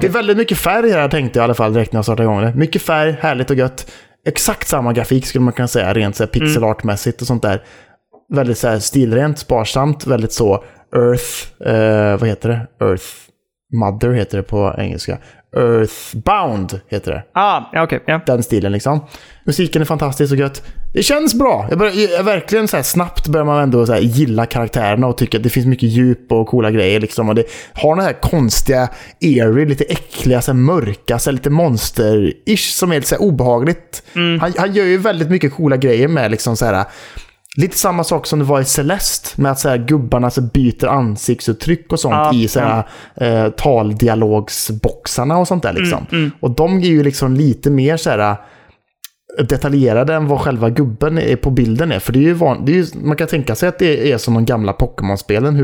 Det är väldigt mycket färg här, tänkte jag i alla fall direkt när jag startade igång det. Mycket färg, härligt och gött. Exakt samma grafik skulle man kunna säga, rent så här pixelartmässigt och sånt där. Väldigt så här stilrent, sparsamt, väldigt så Earth... vad heter det? Earth Mother heter det på engelska. Earthbound heter det. Den stilen liksom. Musiken är fantastisk och gött. Det känns bra. Jag verkligen så här, snabbt börjar man ändå så här, gilla karaktärerna och tycker att det finns mycket djup och coola grejer liksom. Och det har den här konstiga eerie, lite äckliga, så här, mörka, så här, lite monster-ish som är lite så här, obehagligt. Mm. Han gör ju väldigt mycket coola grejer med liksom så här. Lite samma sak som det var i Celeste med att så här, gubbarna så byter ansiktsuttryck och sånt i så här, taldialogsboxarna och sånt där liksom. Och de är ju liksom lite mer så här detaljerade än vad själva gubben är på bilden är. För det är ju man kan tänka sig att det är som de gamla Pokémon-spelen,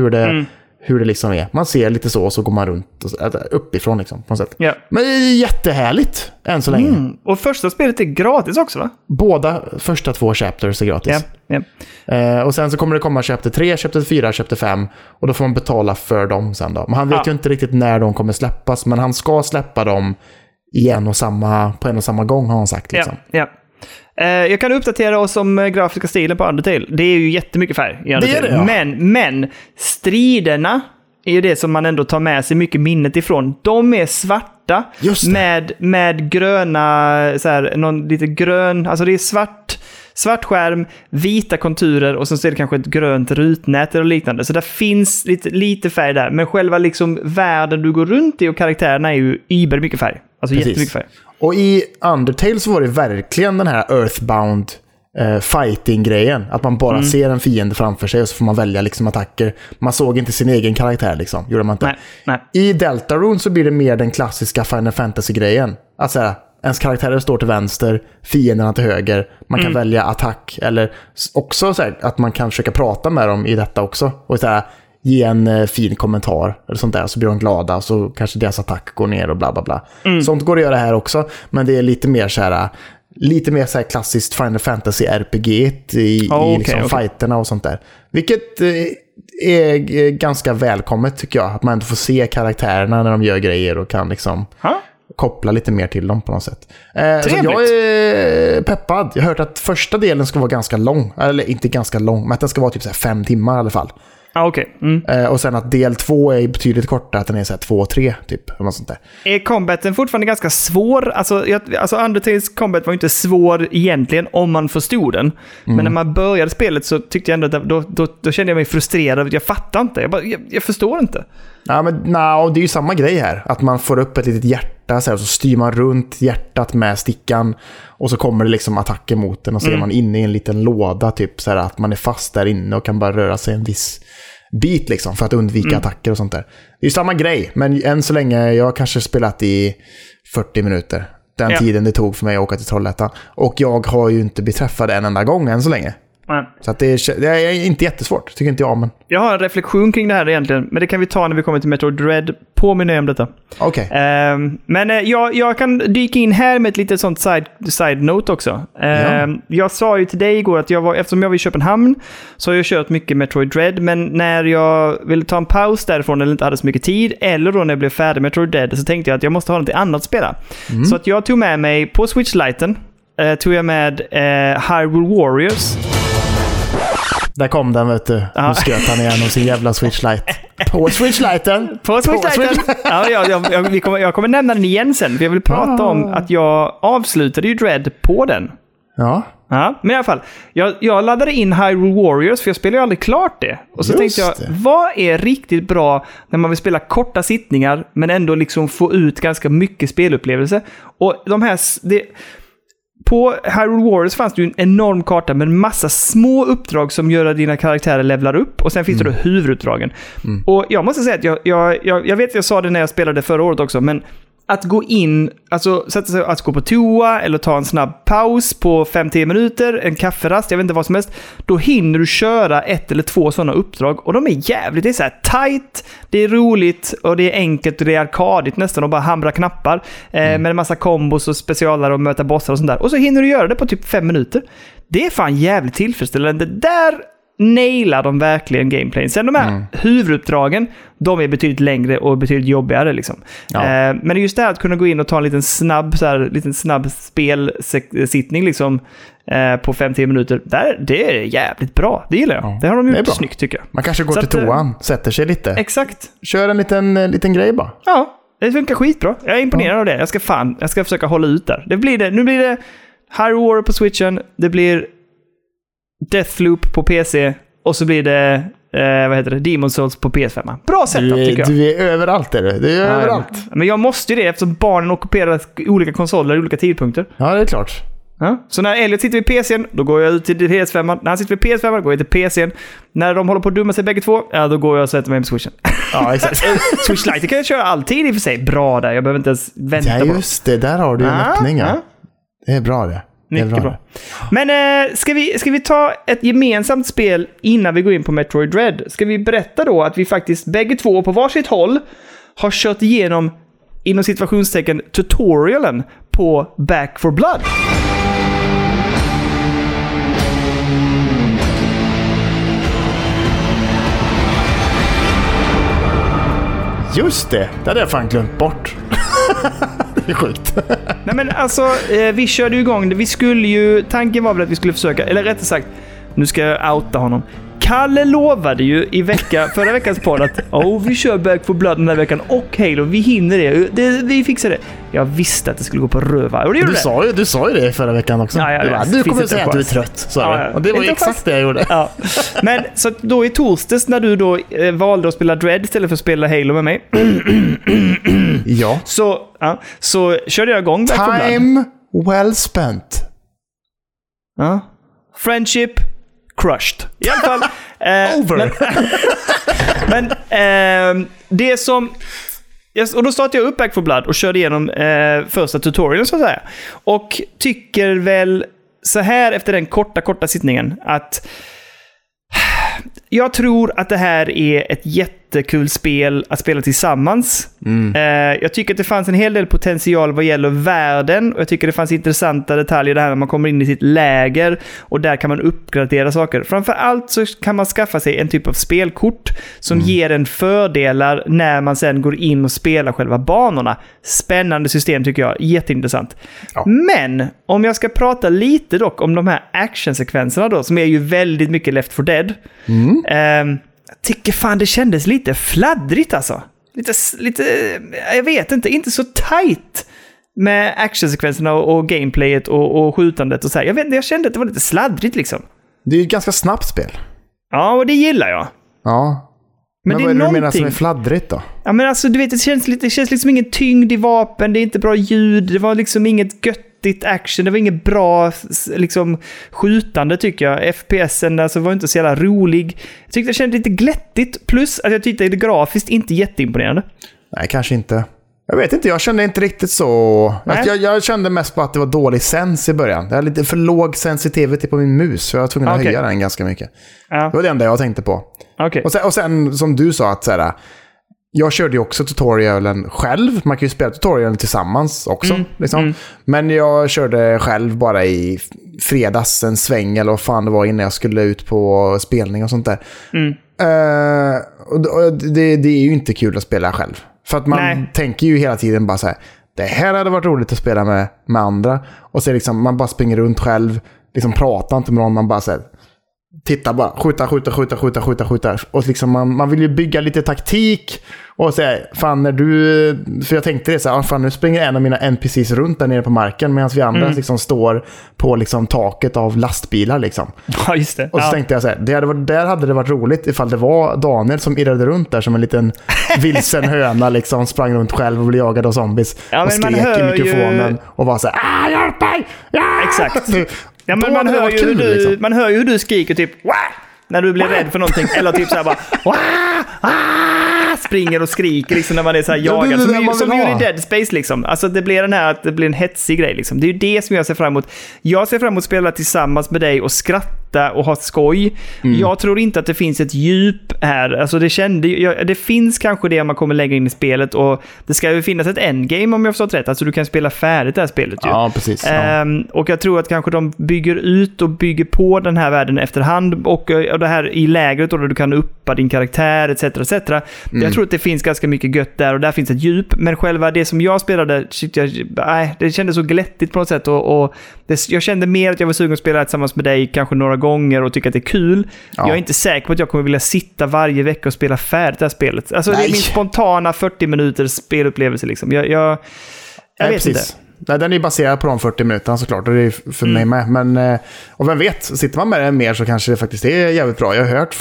hur det liksom är. Man ser lite så och så går man runt uppifrån liksom, på något sätt. Yeah. Men det är jättehärligt än så länge. Och första spelet är gratis också, va? Båda första 2 chapters är gratis. Yeah. Och sen så kommer det komma chapter 3, chapter 4, chapter 5 och då får man betala för dem sen då. Men han vet ju inte riktigt när de kommer släppas, men han ska släppa dem på en och samma gång har han sagt liksom. Yeah. Jag kan uppdatera oss om grafiska stilen på Undertale. Det är ju jättemycket färg i Undertale. Det är det, ja. Men striderna är ju det som man ändå tar med sig mycket minnet ifrån. De är svarta med gröna så här, någon lite grön, alltså det är svart skärm, vita konturer och sen så är det kanske ett grönt rutnät eller liknande. Så det finns lite färg där, men själva liksom världen du går runt i och karaktärerna är ju mycket färg. Alltså jättemycket färg. Och i Undertale så var det verkligen den här Earthbound fighting-grejen. Att man bara ser en fiende framför sig och så får man välja liksom attacker. Man såg inte sin egen karaktär liksom. Gjorde man inte. Nej. I Deltarune så blir det mer den klassiska Final Fantasy-grejen. Alltså ens karaktärer står till vänster, fienderna till höger. Man kan välja attack. Eller också så här, att man kan försöka prata med dem i detta också. Och så här, ge en fin kommentar eller sånt där, så blir de glada, så kanske deras attack går ner och bla bla bla. Sånt går att göra här också, men det är lite mer så här klassiskt Final Fantasy RPG i liksom fighterna och sånt där. Vilket är ganska välkommet tycker jag, att man ändå får se karaktärerna när de gör grejer och kan liksom koppla lite mer till dem på något sätt. Så jag är peppad. Jag har hört att första delen ska vara ganska lång, eller inte ganska lång, men att den ska vara typ så här 5 timmar i alla fall. Och sen att del 2 är betydligt kortare, att den är så här 2-3 typ eller något sånt där. Är combaten fortfarande ganska svår? Alltså Undertales combat var ju inte svår egentligen om man förstod den. Men när man började spelet så tyckte jag ändå att då kände jag mig frustrerad. Jag fattar inte. Jag förstår inte. Ja, men det är ju samma grej här, att man får upp ett litet hjärta så här, och så styr man runt hjärtat med stickan och så kommer det liksom attacker mot den och så är man inne i en liten låda typ så här, att man är fast där inne och kan bara röra sig en viss bit liksom för att undvika attacker och sånt där. Det är ju samma grej, men än så länge jag har kanske spelat i 40 minuter. Den tiden det tog för mig att åka till Trollhättan, och jag har ju inte blivit träffad en enda gång än så länge. Så att det är inte jättesvårt, tycker inte jag. Men jag har en reflektion kring det här egentligen, men det kan vi ta när vi kommer till Metroid Dread. Påminner jag om detta. Men jag kan dyka in här med ett litet sånt side note också. Jag sa ju till dig igår att eftersom jag var i Köpenhamn så har jag kört mycket Metroid Dread, men när jag ville ta en paus därifrån eller inte hade så mycket tid, eller då när jag blev färdig med Metroid Dread, så tänkte jag att jag måste ha något annat att spela. Så att jag tog med mig på Switch Lite Hyrule Warriors. Där kom den, vet du. Nu sköt han igenom sin jävla Switch Lite. På Switch Lite. Jag kommer nämna den igen sen. Jag vill prata om att jag avslutade ju Dread på den. Men i alla fall, jag laddade in Hyrule Warriors, för jag spelade ju aldrig klart det. Och så tänkte jag, vad är riktigt bra när man vill spela korta sittningar men ändå liksom få ut ganska mycket spelupplevelse? Och de här... På Hyrule Warriors fanns det ju en enorm karta med en massa små uppdrag som gör att dina karaktärer levlar upp. Och sen finns det då huvuduppdragen. Och jag måste säga att jag vet att jag sa det när jag spelade förra året också, men att gå in, alltså sätta sig att gå på toa eller ta en snabb paus på 5-10 minuter, en kafferast, jag vet inte vad som helst, då hinner du köra 1 eller 2 sådana uppdrag, och de är jävligt, det är så här tight, det är roligt och det är enkelt och det är arkadigt nästan, och bara hamra knappar med en massa kombos och specialer och möta bossar och sånt där, och så hinner du göra det på typ 5 minuter. Det är fan jävligt tillfredsställande. Det där nailar de verkligen gameplayen. Sen de här huvuduppdragen, de är betydligt längre och betydligt jobbigare liksom. Men just det här att kunna gå in och ta en liten snabb spelsittning liksom, på 5-10 minuter, det är jävligt bra. Det gillar jag. Det har de gjort snyggt tycker jag. Man kanske går till toan, sätter sig lite. Exakt. Kör en liten grej bara. Ja, det funkar skitbra. Jag är imponerad av det. Jag ska försöka hålla ut där. Nu blir det Hyrule Warrior på Switchen. Det blir Deathloop på PC, och så blir det Demon Souls på PS5. Bra setup tycker jag. Du är överallt är det. Du är överallt. Men jag måste ju det, eftersom barnen ockuperar olika konsoler i olika tidpunkter. Ja, det är klart. Ja. Så när Elliot sitter vid PC:n, då går jag ut till PS5. När han sitter vid PS5 går jag till PC:n. När de håller på att dumma sig bägge två, då går jag och sätter mig på Switchen. Ja, exakt. Switch Lite kan jag köra alltid i och för sig. Bra där. Jag behöver inte ens vänta på det. Ja, just det. Där har du en öppning. Ja. Det är bra det. Mycket bra. Men ska vi ta ett gemensamt spel innan vi går in på Metroid Dread? Ska vi berätta då att vi faktiskt bägge två på varsitt håll har kört igenom, inom situationstecken, tutorialen på Back 4 Blood? Just det, det hade jag fan glömt bort. Det är sjukt. Nej men alltså, vi körde ju igång. Tanken var väl att vi skulle försöka, eller rättare sagt, nu ska jag outa honom. Kalle lovade ju i förra veckans podd att vi kör Back 4 Blood den här veckan och Halo, vi hinner det, vi fixar det. Jag visste att det skulle gå på röva. Och det du sa ju det förra veckan också. Du kommer säga att du är trött. Och det var exakt det jag gjorde. Ja. Men så då i torsdags när du då valde att spela Dread istället för att spela Halo med mig. Ja. Så körde jag igång Back 4 Blood. Time well spent. Ja. Friendship crushed. I alla fall. Over. Men det som... Och då startade jag upp Back 4 Blood och körde igenom första tutorialen så att säga. Och tycker väl så här efter den korta sittningen att jag tror att det här är ett jättekul spel att spela tillsammans. Mm. Jag tycker att det fanns en hel del potential vad gäller världen. Och jag tycker det fanns intressanta detaljer där när man kommer in i sitt läger. Och där kan man uppgradera saker. Framförallt så kan man skaffa sig en typ av spelkort som ger en fördelar när man sen går in och spelar själva banorna. Spännande system tycker jag. Jätteintressant. Ja. Men om jag ska prata lite dock om de här actionsekvenserna då. Som är ju väldigt mycket Left 4 Dead. Mm. Jag tycker fan det kändes lite fladdrigt alltså. Lite jag vet inte så tight med actionsekvenserna och gameplayet och skjutandet och så här. Jag kände att det var lite sladdrigt liksom. Det är ju ett ganska snabbt spel. Ja, och det gillar jag. Ja. Men vad är det du menar som är fladdrigt då? Ja, men alltså du vet det känns liksom ingen tyngd i vapen, det är inte bra ljud, det var liksom inget göttigt action, det var inget bra liksom skjutande tycker jag. FPS:en alltså var inte så jävla rolig. Jag tyckte det kändes lite glättigt plus att jag tyckte det grafiskt inte jätteimponerande. Nej, kanske inte. Jag vet inte, jag kände inte riktigt så. Jag kände mest på att det var dålig sens i början. Det är lite för låg sensitivitet på min mus. Så jag var tvungen att höja den ganska mycket. Ja. Det var det enda jag tänkte på. Okay. Och sen som du sa att så här, jag körde ju också tutorialen själv. Man kan ju spela tutorialen tillsammans också. Liksom. Men jag körde själv bara i fredags en sväng eller vad fan det var innan jag skulle ut på spelning och sånt där. Och det är ju inte kul att spela själv. För att man tänker ju hela tiden bara så här, det här hade varit roligt att spela med andra. Och så liksom, man bara springer runt själv, liksom pratar inte med någon, man bara så här, titta bara, skjuta. Och liksom man vill ju bygga lite taktik och säga, fan när du, för jag tänkte det så här, fan nu springer en av mina NPCs runt där nere på marken medan vi andra liksom står på liksom taket av lastbilar liksom. Ja, just det. Och så tänkte jag så här, där hade det varit roligt ifall det var Daniel som irrade runt där som en liten vilsen höna liksom, sprang runt själv och blev jagad av zombies och skrek i mikrofonen och var så här, hjälp mig! Ja! Exakt. Ja, men man hör ju hur du skriker typ wah! När du blir rädd för någonting eller typ så här bara wah! Ah! Springer och skriker liksom när man är så här jagad som i Dead Space liksom. Alltså det blir den här att det blir en hetsig grej liksom. Det är ju det som jag ser fram emot. Jag ser fram emot att spela tillsammans med dig och skratta och ha skoj. Jag tror inte att det finns ett djup här. Alltså det finns kanske det man kommer lägga in i spelet och det ska ju finnas ett endgame om jag förstått rätt. Alltså du kan spela färdigt det här spelet ju. Ja, precis. Och jag tror att kanske de bygger ut och bygger på den här världen efterhand och det här i lägret då du kan uppa din karaktär etc. Jag tror att det finns ganska mycket gött där och där finns ett djup. Men själva det som jag spelade, det kändes så glättigt på något sätt. Jag kände mer att jag var sugen att spela tillsammans med dig kanske några gånger och tycka att det är kul. Ja. Jag är inte säker på att jag kommer vilja sitta varje vecka och spela färdigt det här spelet. Alltså det är min spontana 40 minuters spelupplevelse liksom. Jag vet inte. Nej, den är baserad på de 40 minuterna såklart och det är för mig med. Men, och vem vet, sitter man med det mer så kanske det faktiskt är jävligt bra. Jag har hört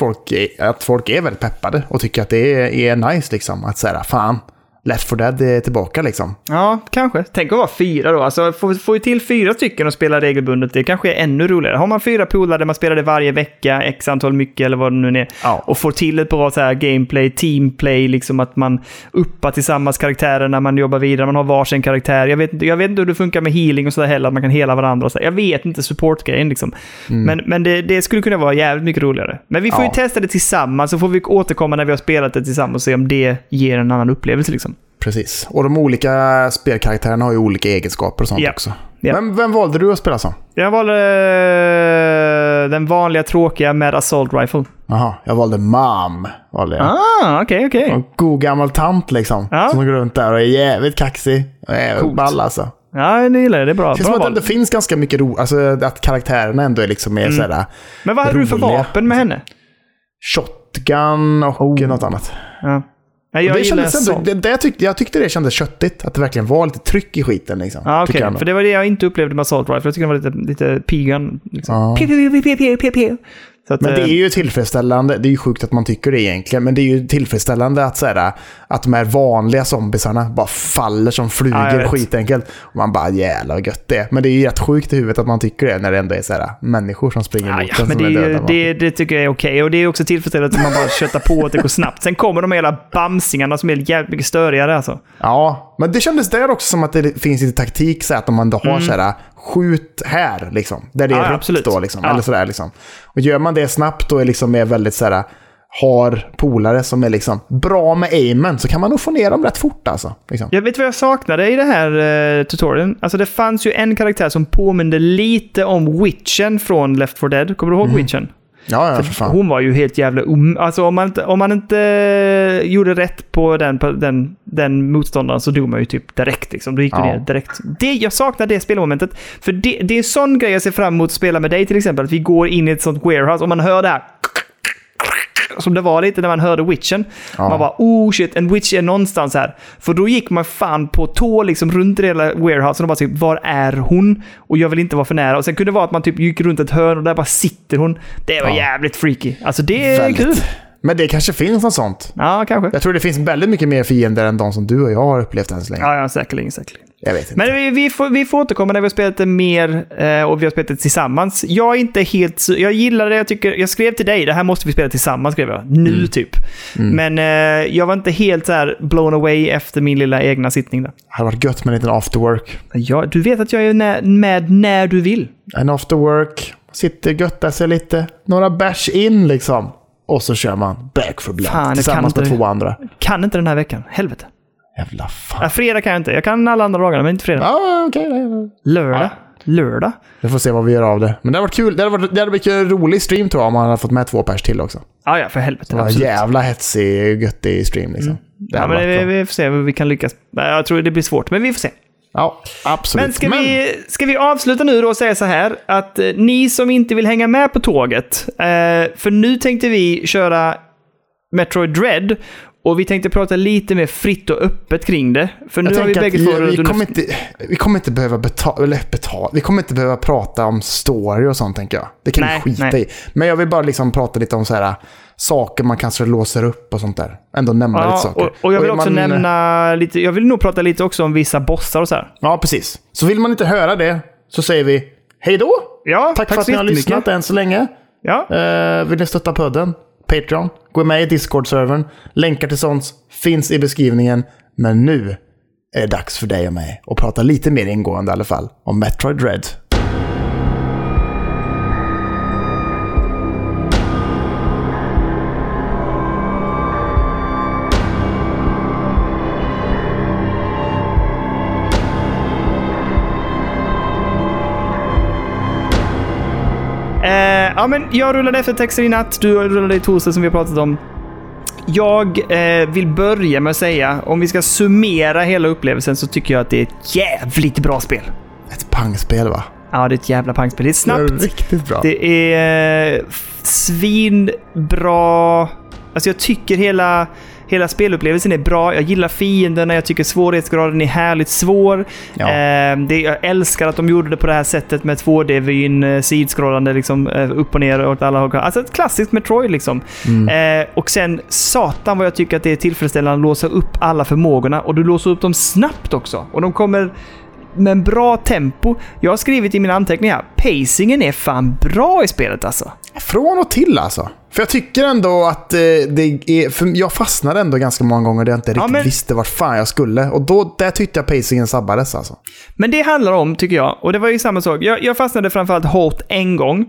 att folk är väldigt peppade och tycker att det är nice liksom. Att säga, fan, Left 4 Dead är tillbaka liksom. Ja, kanske. Tänk att vara 4 då. Alltså, får ju till 4 stycken och spela regelbundet. Det kanske är ännu roligare. Har man 4 polare där man spelar det varje vecka, x antal mycket eller vad det nu är. Ja. Och får till ett bra så här, gameplay, teamplay, liksom att man uppar tillsammans karaktärerna, man jobbar vidare, man har varsin karaktär. Jag vet inte hur det funkar med healing och sådär heller, att man kan hela varandra och så. Jag vet inte supportgrejen liksom. Men det skulle kunna vara jävligt mycket roligare. Men vi får ju testa det tillsammans så får vi återkomma när vi har spelat det tillsammans och se om det ger en annan upplevelse liksom. Precis. Och de olika spelkaraktärerna har ju olika egenskaper och sånt också. Yep. Vem valde du att spela som? Jag valde den vanliga tråkiga med assault rifle. Jaha, jag valde Mom. Ah, okej. En god gammal tant liksom. Ja. Som går runt där och är jävligt kaxig. Jävligt ball alltså. Ja, det gillar jag. Det är bra. Det känns som att det finns ganska mycket alltså att karaktärerna ändå är liksom mer sådär. Men vad hade du för vapen med henne? Shotgun och något annat. Ja. Nej, jag tyckte det kändes köttigt. Att det verkligen var lite tryck i skiten liksom. Ah, okay. För det var det jag inte upplevde med assault rifle. Jag tyckte det var lite pigan liksom. Så att, men det är ju tillfredsställande. Det är ju sjukt att man tycker det egentligen, men det är ju tillfredsställande att så här, att de här vanliga zombiesarna bara faller som flugor skitenkelt. Och man bara jävlar vad gött det. Men det är ju rätt sjukt i huvudet att man tycker det när det ändå är så här människor som springer mot en. Men det, det tycker jag är okej. Och det är också tillfredsställande att man bara köttar på att det går snabbt. Sen kommer de hela bamsingarna som är jävligt mycket störigare alltså. Ja, men det kändes där också som att det finns lite taktik så att om man då har så här skjut här liksom, där det är rätt då liksom, eller sådär liksom. Och gör man det snabbt och liksom är väldigt såhär har polare som är liksom bra med aimen, så kan man nog få ner dem rätt fort alltså, liksom. Jag vet vad jag saknade i det här tutorialen. Alltså det fanns ju en karaktär som påminde lite om Witchen från Left 4 Dead. Kommer du ihåg Witchen? Ja, ja, för fan. Hon var ju helt jävla alltså om man inte gjorde rätt på den motståndaren så dog man ju typ direkt liksom. Då gick du ner direkt. Det, jag saknar det spelmomentet. För det är en sån grej jag ser fram emot att spela med dig till exempel. Att vi går in i ett sånt warehouse och man hör det här som det var lite när man hörde Witchen. Ja. Man bara, oh shit, en witch är någonstans här. För då gick man fan på tå liksom runt det hela warehousen och bara typ, var är hon? Och jag vill inte vara för nära. Och sen kunde det vara att man typ gick runt ett hörn och där bara sitter hon. Det var jävligt freaky. Alltså det är kul. Men det kanske finns något sånt. Ja, kanske. Jag tror det finns väldigt mycket mer fiender än de som du och jag har upplevt än så länge. Ja, säkerligen. Jag vet inte. Men vi får återkomma när vi har spelat det mer och vi har spelat det tillsammans. Jag är inte helt... Jag gillar det, jag tycker... Jag skrev till dig, det här måste vi spela tillsammans, skrev jag. Nu typ. Men jag var inte helt så här blown away efter min lilla egna sittning där. Det har varit gött med en liten after work. Ja, du vet att jag är med när du vill. En after work. Sitter, göttar sig lite. Några bash in liksom. Och så kör man Back 4 Blood tillsammans med två andra. Kan inte den här veckan, helvete. Jävla fan. Ja, fredag kan jag inte. Jag kan alla andra dagarna, men inte fredag. Ah, okay. Lördag. Vi får se vad vi gör av det. Men det har varit kul. Det hade blivit en rolig stream tror jag om man hade fått med två pers till också. Ja, ja, för helvete. Det var jävla hetsig, göttig stream liksom. Ja, men vi får se om vi kan lyckas. Jag tror det blir svårt, men vi får se. Ja, absolut. Men ska vi avsluta nu då och säga så här att ni som inte vill hänga med på tåget, för nu tänkte vi köra Metroid Dread och vi tänkte prata lite mer fritt och öppet kring det, för nu har vi bägge vi kommer inte behöva betala. Vi kommer inte behöva prata om story och sånt, tänker jag. Det kan vi skita i. Men jag vill bara liksom prata lite om så här saker man kanske låser upp och sånt där. Ändå nämna lite saker. Och jag vill också nämna lite, jag vill nog prata lite också om vissa bossar och så här. Ja, precis. Så vill man inte höra det så säger vi hej då. Ja, tack för att ni har lyssnat än så länge. Ja. Vill ni stötta podden? Patreon. Gå med i Discord-servern. Länkar till sånt finns i beskrivningen. Men nu är det dags för dig och mig att prata lite mer ingående i alla fall om Metroid Dread. Ja, men jag rullade efter texter i natt. Du rullade i torsdag som vi har pratat om. Jag vill börja med att säga, om vi ska summera hela upplevelsen, så tycker jag att det är ett jävligt bra spel. Ett pangspel, va? Ja, det är ett jävla pangspel. Det är snabbt. Det är riktigt bra. Det är svinbra. Alltså jag tycker hela spelupplevelsen är bra. Jag gillar fienderna. Jag tycker svårighetsgraden är härligt svår. Ja. Jag älskar att de gjorde det på det här sättet med 2D-vyn, sidskrollande liksom, upp och ner åt alla håll. Alltså ett klassiskt Metroid liksom. Och sen satan vad jag tycker att det är tillfredsställande att låsa upp alla förmågorna. Och du låser upp dem snabbt också. Och de kommer med en bra tempo. Jag har skrivit i mina anteckningar, pacingen är fan bra i spelet alltså. Från och till alltså. För jag tycker ändå att jag fastnade ändå ganska många gånger där jag inte riktigt visste vart fan jag skulle. Och då där tyckte jag pacingen sabbades alltså. Men det handlar om, tycker jag, och det var ju samma sak. Jag fastnade framförallt hårt en gång.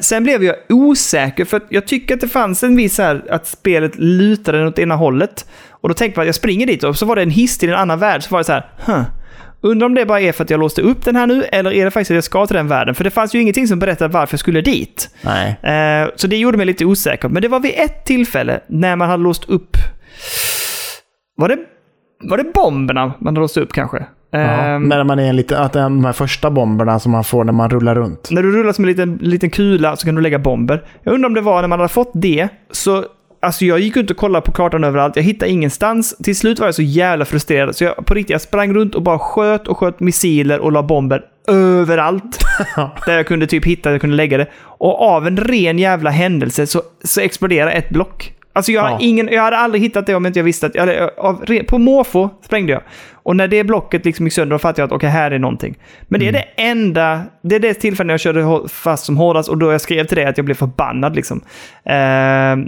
Sen blev jag osäker för att jag tycker att det fanns en viss här att spelet lutade åt ena hållet. Och då tänkte jag att jag springer dit och så var det en hiss till en annan värld. Så var det så här, undrar om det bara är för att jag låste upp den här nu, eller är det faktiskt att jag ska till den världen? För det fanns ju ingenting som berättade varför jag skulle dit. Nej. Så det gjorde mig lite osäker. Men det var vid ett tillfälle när man hade låst upp... Var det bomberna man låste upp kanske? Ja, när man är en liten, att de här första bomberna som man får när man rullar runt. När du rullar som en liten kula så kan du lägga bomber. Jag undrar om det var när man hade fått det så... Alltså jag gick ut och kollade på kartan överallt. Jag hittade ingenstans. Till slut var jag så jävla frustrerad. Så jag sprang runt och bara sköt missiler och la bomber överallt där jag kunde typ hitta, jag kunde lägga det. Och av en ren jävla händelse så exploderar ett block. Alltså jag hade aldrig hittat det om inte jag visste att på måfå sprängde jag. Och när det blocket liksom gick sönder, då fattade jag att okej, här är någonting. Men det är det enda, det är det tillfället jag körde fast som hårdast, och då jag skrev till det att jag blev förbannad liksom.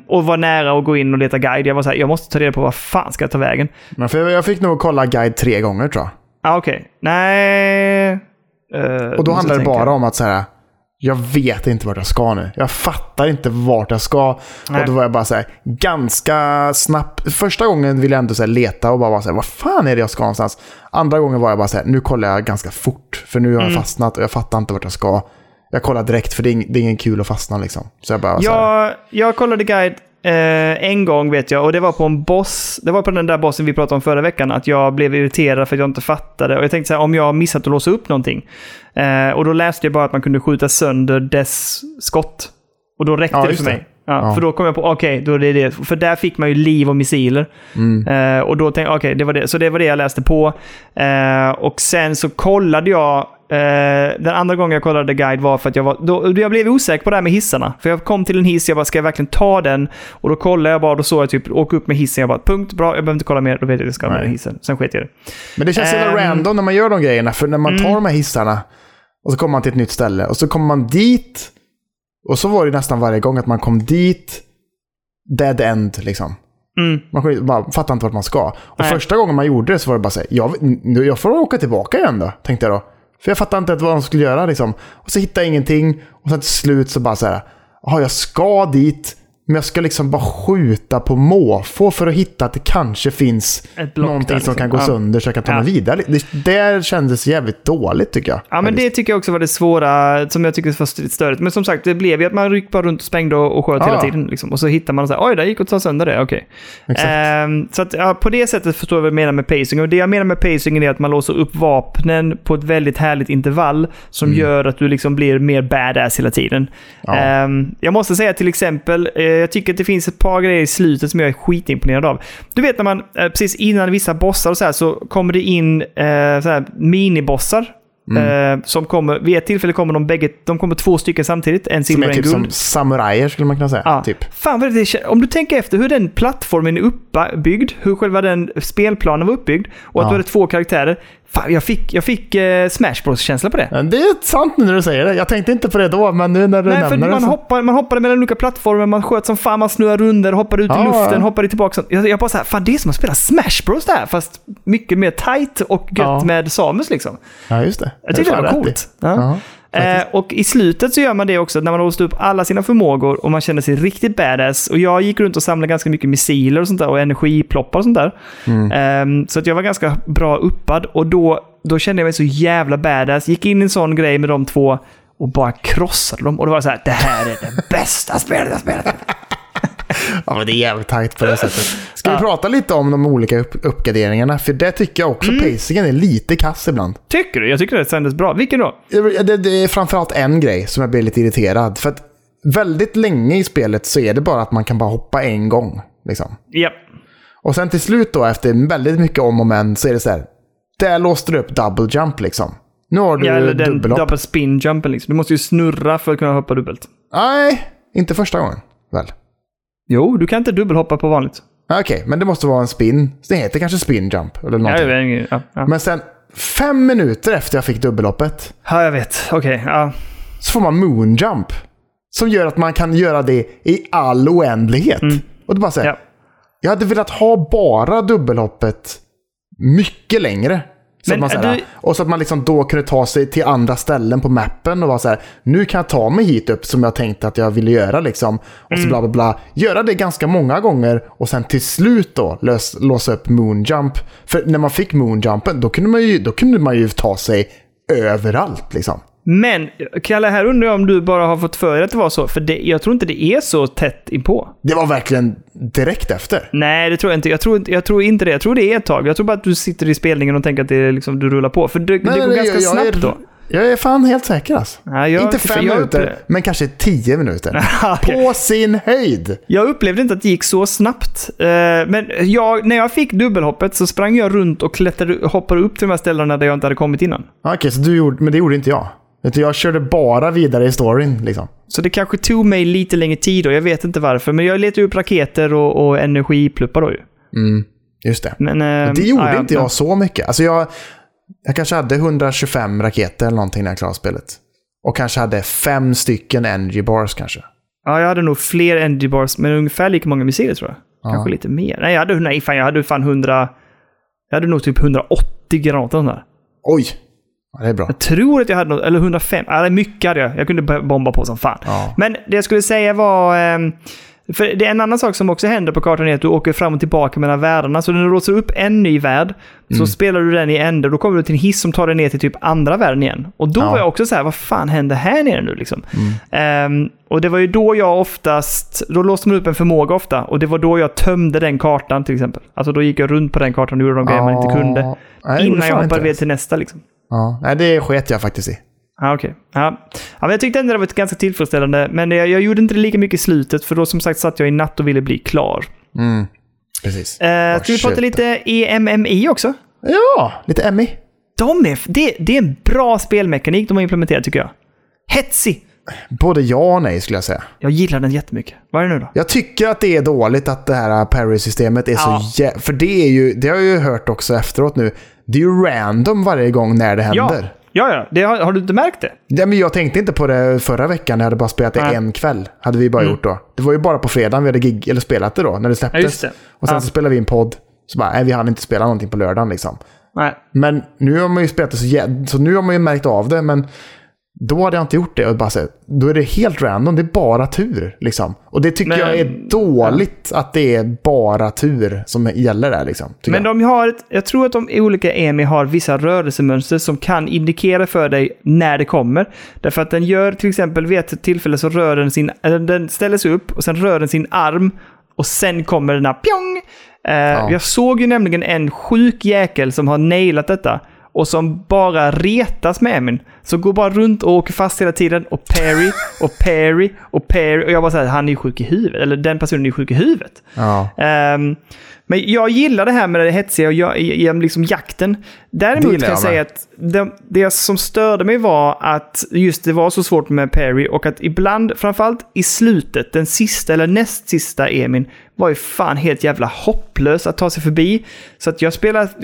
Och var nära att gå in och leta guide. Jag var så här, jag måste ta reda på vad fan ska jag ta vägen. Men för jag fick nog kolla guide 3 gånger tror jag. Ah, okej. Okay. Nej. Och då handlar det bara om att så här, jag vet inte vart jag ska nu. Jag fattar inte vart jag ska. Nej. Och då var jag bara så här, ganska snabbt. Första gången ville jag ändå så här leta och bara så här, vad fan är det jag ska någonstans? Andra gången var jag bara så här, nu kollar jag ganska fort. För nu har jag fastnat och jag fattar inte vart jag ska. Jag kollar direkt för det är ingen kul att fastna liksom. Så jag bara så här, jag kollade guide en gång vet jag, och det var på en boss. Det var på den där bossen vi pratade om förra veckan, att jag blev irriterad för att jag inte fattade. Och jag tänkte så här, om jag har missat att låsa upp någonting. Och då läste jag bara att man kunde skjuta sönder dess skott. Och då räckte det för mig. Ja. För då kom jag på, okej, då är det det. För där fick man ju liv och missiler. Och då tänkte jag, okej, det var det. Så det var det jag läste på. Och sen så kollade jag. Den andra gången jag kollade guide var för att jag blev osäker på det här med hissarna. För jag kom till en hiss, jag bara, ska jag verkligen ta den? Och då kollade jag bara, då såg jag typ, åka upp med hissen. Jag bara, punkt, bra, jag behöver inte kolla mer. Då vet jag att jag ska med hissen, sen sket jag det. Men det känns hela random när man gör de grejerna. För när man tar de här hissarna, och så kommer man till ett nytt ställe, och så kommer man dit. Och så var det nästan varje gång att man kom dit, dead end liksom. Man bara fattar inte vart man ska. Och första gången man gjorde det så var det bara så här, jag får åka tillbaka igen då, tänkte jag då. För jag fattade inte vad de skulle göra liksom. Och så hittade jag ingenting. Och sen till slut så bara så här, jag ska dit, men jag ska liksom bara skjuta på måfå för att hitta att det kanske finns någonting där, liksom, som kan gå sönder så jag kan ta mig vidare. Det kändes jävligt dåligt tycker jag. Ja, men det tycker jag också var det svåra, som jag tycker var störigt. Men som sagt, det blev ju att man ryckte bara runt och sprängde och sköt hela tiden liksom. Och så hittar man så här, oj, där gick och ta sönder det, okej. Så att, på det sättet förstår jag vad jag menar med pacing. Och det jag menar med pacing är att man låser upp vapnen på ett väldigt härligt intervall som gör att du liksom blir mer badass hela tiden. Jag måste säga till exempel, jag tycker att det finns ett par grejer i slutet som jag är skitimponerad av. Du vet när man precis innan vissa bossar och så här, så kommer det in så här minibossar som kommer vid ett tillfälle, kommer de kommer 2 stycken samtidigt, en silver och en guld. Som samurajer skulle man kunna säga, typ. Fan vad det är, om du tänker efter hur den plattformen är uppbyggd, hur själva den spelplanen var uppbyggd och att det var 2 karaktärer. Fan, jag fick Smash Bros-känsla på det. Det är sant nu när du säger det. Jag tänkte inte på det då, men nu när du nämner det. Man hoppade mellan olika plattformar, man sköt som fan, man snurrar runder, hoppade ut i luften, hoppade tillbaka. Jag bara så här, fan, det är som att spela Smash Bros där, fast mycket mer tight och gött med Samus liksom. Ja, just det. Jag tyckte det var coolt. Och i slutet så gör man det också, när man låser upp alla sina förmågor och man känner sig riktigt badass. Och jag gick runt och samlade ganska mycket missiler och sånt där, och energiploppar och sånt där. Så att jag var ganska bra uppad. Och då kände jag mig så jävla badass. Gick in i en sån grej med de 2 och bara krossade dem. Och det var så här, det här är det bästa spelet jag spelat. Ja, men det är jävligt tajt på det sättet. Ska vi prata lite om de olika uppgraderingarna? För det tycker jag också, pacingen är lite kass ibland. Tycker du? Jag tycker det kändes bra. Vilken då? Det är framförallt en grej som jag blir lite irriterad. För att väldigt länge i spelet så är det bara att man kan bara hoppa en gång liksom. Yep. Och sen till slut då, efter väldigt mycket om och men, så är det så här, där låste du upp double jump liksom. Nu har du dubbelhopp. Double spin jumpen liksom. Du måste ju snurra för att kunna hoppa dubbelt. Nej, inte första gången väl. Jo, du kan inte dubbelhoppa på vanligt. Okej, men det måste vara en spin. Det heter kanske spin jump eller någonting. Ja. Men sen 5 minuter efter jag fick dubbelhoppet. Ja, jag vet. Okej. Så får man moon jump som gör att man kan göra det i all oändlighet. Och det bara säger. Ja. Jag hade velat ha bara dubbelhoppet mycket längre. Och så att man liksom då kunde ta sig till andra ställen på mappen och vara så här, nu kan jag ta mig hit upp som jag tänkte att jag ville göra liksom. Och så bla bla bla. Göra det ganska många gånger och sen till slut då låsa upp moonjump. För när man fick moonjumpen då kunde man ju ta sig överallt liksom. Men Kalle, här undrar jag om du bara har fått för att det var så. För jag tror inte det är så tätt inpå. Det var verkligen direkt efter. Nej, det tror jag inte. Jag tror inte det. Jag tror det är ett tag. Jag tror bara att du sitter i spelningen och tänker att det är liksom, du rullar på. För det går ganska snabbt då. Jag är fan helt säker alltså. Ja, inte 5 minuter, men kanske 10 minuter. Okay. På sin höjd. Jag upplevde inte att det gick så snabbt. Men när jag fick dubbelhoppet så sprang jag runt och hoppade upp till de här ställena där jag inte hade kommit innan. Okej, så du gjorde, men det gjorde inte jag. Jag körde bara vidare i storyn liksom. Så det kanske tog mig lite längre tid och jag vet inte varför. Men jag letade upp raketer och energipluppar då ju. Mm, just det. Men, det gjorde inte jag så mycket. Alltså jag kanske hade 125 raketer eller någonting när jag klarade spelet. Och kanske hade 5 stycken energy bars kanske. Ja, jag hade nog fler energy bars men ungefär lika många museer tror jag. Kanske lite mer. Nej, jag hade fan 100. Jag hade nog typ 180 granater där. Oj. Ja, det är bra. Jag tror att jag hade något, eller 105. Eller mycket hade jag. Jag kunde bomba på som fan. Ja. Men det jag skulle säga var för det är en annan sak som också händer på kartan är att du åker fram och tillbaka mellan världarna. Så när du låser upp en ny värld så spelar du den i änder. Då kommer du till en hiss som tar dig ner till typ andra världen igen. Och då var jag också så här, vad fan händer här nere nu liksom? Och det var ju då jag oftast, då låste man upp en förmåga ofta. Och det var då jag tömde den kartan till exempel. Alltså då gick jag runt på den kartan och gjorde de grejer man inte kunde. Nej, innan jag hoppade till nästa liksom. Ja, nej, det sket jag faktiskt i. Ah, okay. Ja, men jag tyckte ändå det var ganska tillfredsställande. Men jag gjorde inte det lika mycket i slutet. För då som sagt satt jag i natt och ville bli klar. Precis. Ska vi prata lite EMMI också? Ja, lite MI. Det är en bra spelmekanik de har implementerat tycker jag. Hetsig. Både ja och nej skulle jag säga. Jag gillar den jättemycket. Vad är det nu då? Jag tycker att det är dåligt att det här parry-systemet är så för det har jag ju hört också efteråt nu. Det är ju random varje gång när det händer. Ja. Det har du inte märkt det? Ja, men jag tänkte inte på det förra veckan. Jag hade bara spelat det en kväll. Hade vi bara gjort då. Det var ju bara på fredagen vi hade spelat det då. När det släpptes. Ja, det. Och sen så spelade vi en podd. Så bara, nej, vi hann inte spela någonting på lördagen liksom. Nej. Men nu har man ju spelat det så nu har man ju märkt av det. Men då hade jag inte gjort det. Och bara så, då är det helt random. Det är bara tur liksom. Och det tycker jag är dåligt att det är bara tur som gäller där liksom. Men jag tror att de olika EMI har vissa rörelsemönster som kan indikera för dig när det kommer. Därför att den gör till exempel vid ett tillfälle så rör den den ställer sig upp och sen rör den sin arm och sen kommer den här pjong. Jag såg ju nämligen en sjuk jäkel som har nailat detta. Och som bara retas med min. Så går bara runt och åker fast hela tiden. Och parry, och parry, och parry. Och jag bara säger, han är ju sjuk i huvudet. Eller den personen är ju sjuk i huvudet. Ja. Men jag gillar det här med det hetsiga och liksom jakten. Däremot kan jag säga att det som störde mig var att just det var så svårt med parry. Och att ibland, framförallt i slutet, den sista eller näst sista EMI:n var ju fan helt jävla hopplös att ta sig förbi. Så att jag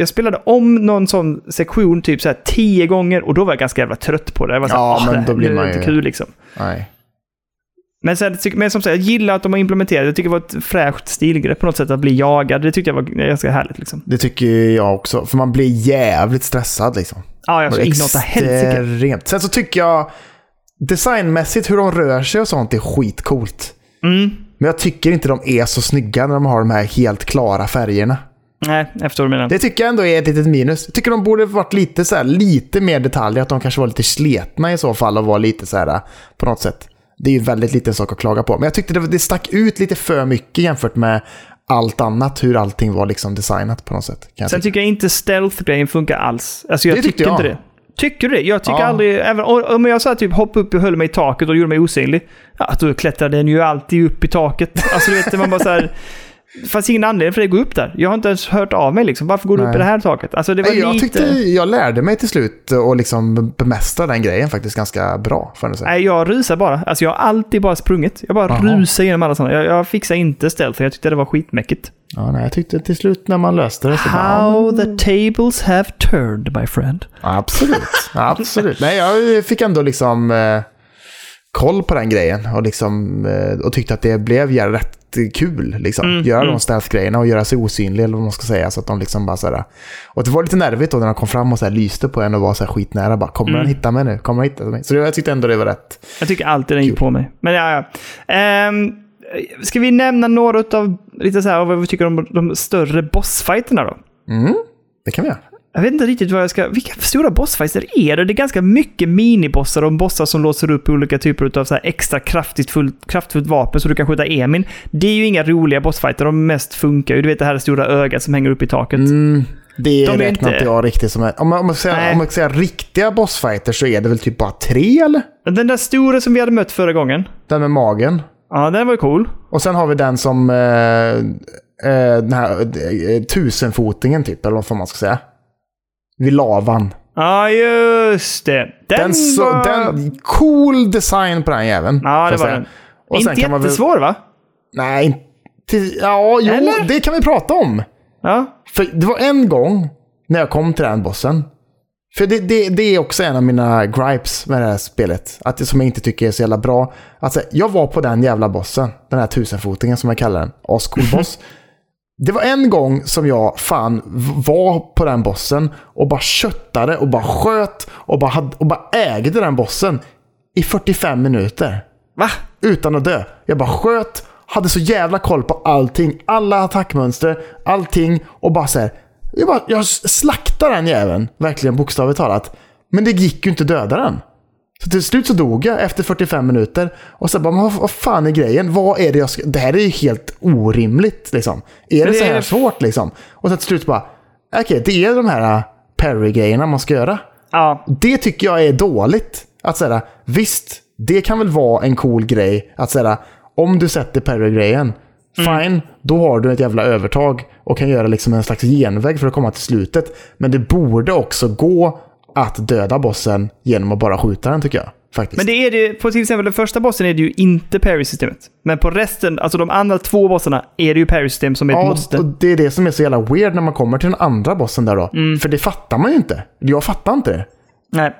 spelade om någon sån sektion typ så här 10 gånger. Och då var jag ganska jävla trött på det. Jag var så här, men då blir man ju inte kul liksom. Nej. Men som sagt, jag gillar att de har implementerat. Jag tycker det var ett fräscht stilgrepp på något sätt att bli jagad. Det tyckte jag var ganska härligt liksom. Det tycker jag också. För man blir jävligt stressad liksom. Ja, jag extremt. Sen så tycker jag designmässigt hur de rör sig och sånt är skitcoolt. Men jag tycker inte de är så snygga när de har de här helt klara färgerna. Nej, jag förstår menar. Det tycker jag ändå är ett litet minus. Jag tycker de borde varit lite så här, lite mer detaljer. Att de kanske var lite sletna i så fall och var lite så här på något sätt. Det är ju väldigt liten sak att klaga på. Men jag tyckte det stack ut lite för mycket jämfört med allt annat. Hur allting var liksom designat på något sätt. Sen tycker jag inte stealth-grejen funkar alls. Alltså jag tyckte inte det. Tycker du det? Jag tycker aldrig... Även om jag så här typ hoppade upp och höll mig i taket och gjorde mig osynlig. Ja, då klättrade den ju alltid upp i taket. Alltså vet man bara så här... Fast ingen anledning för det går upp där. Jag har inte ens hört av mig liksom. Varför går du upp i det här taket? Alltså, det var jag lärde mig till slut att liksom bemästra den grejen faktiskt ganska bra. Nej, jag rusar bara. Alltså, jag har alltid bara sprungit. Jag bara rusar genom alla sådana. Jag fixar inte ställt för jag tyckte det var skitmäckigt. Ja, nej, jag tyckte till slut när man löste det så How the tables have turned, my friend. Absolut. Nej, jag fick ändå liksom koll på den grejen och, liksom, och tyckte att det blev rätt kul liksom, göra de stealth-grejerna och göra sig osynlig eller vad man ska säga så att de liksom bara så här. Och det var lite nervigt då när de kom fram och så här lyste på en och var så här skitnära bara, kommer han hitta mig nu? Kommer han hitta mig? Så jag tyckte ändå det var rätt. Jag tycker alltid den gick på mig. Men ska vi nämna några av lite så här, vad vi tycker om de större bossfighterna då? Det kan vi göra. Jag vet inte riktigt vad jag ska... Vilka stora bossfighter är det? Det är ganska mycket minibossar och bossar som låser upp olika typer av så här extra kraftfullt vapen så du kan skjuta Emin. Det är ju inga roliga bossfighter. De mest funkar ju. Du vet det här stora ögat som hänger upp i taket. Det de räknar inte jag riktigt som... Om man säger riktiga bossfighter så är det väl typ bara 3, eller? Den där stora som vi hade mött förra gången. Den med magen. Ja, den var ju cool. Och sen har vi den som... den här tusenfotingen typ, eller vad man ska säga. Vid lavan. Ja, just det. Den cool design på den jäveln. Ja, det var den. Och inte sen jättesvår, va? Nej, det kan vi prata om. Ja. För det var en gång när jag kom till den bossen. För det är också en av mina gripes med det här spelet. Att det som jag inte tycker är så jävla bra. Alltså, jag var på den jävla bossen. Den här tusenfotingen som jag kallar den. Ascool-boss. Det var en gång som jag fan var på den bossen. Och bara köttade och bara sköt. Och bara ägde den bossen. I 45 minuter. Va? Utan att dö. Jag bara sköt. Hade så jävla koll på allting. Alla attackmönster. Allting. Och bara så här. Jag slaktade den jäveln. Verkligen bokstavligt talat. Men det gick ju inte döda den. Så till slut så dog jag efter 45 minuter. Och så bara, vad fan är grejen? Vad är det jag ska... Det här är ju helt orimligt, liksom. Är det så här svårt, liksom? Och så till slut bara, okej, det är de här parry-grejerna man ska göra. Ja. Det tycker jag är dåligt. Att säga, visst, det kan väl vara en cool grej. Att säga, om du sätter parry-grejen, fine, då har du ett jävla övertag och kan göra liksom en slags genväg för att komma till slutet. Men det borde också gå att döda bossen genom att bara skjuta den, tycker jag. Faktiskt. Men det är det, på till exempel den första bossen är det ju inte parry-systemet. Men på resten, alltså de andra två bossarna, är det ju parry-system som är ett måste. Ja, och det är det som är så jävla weird när man kommer till den andra bossen där då. Mm. För det fattar man ju inte. Jag fattar inte det. Nej.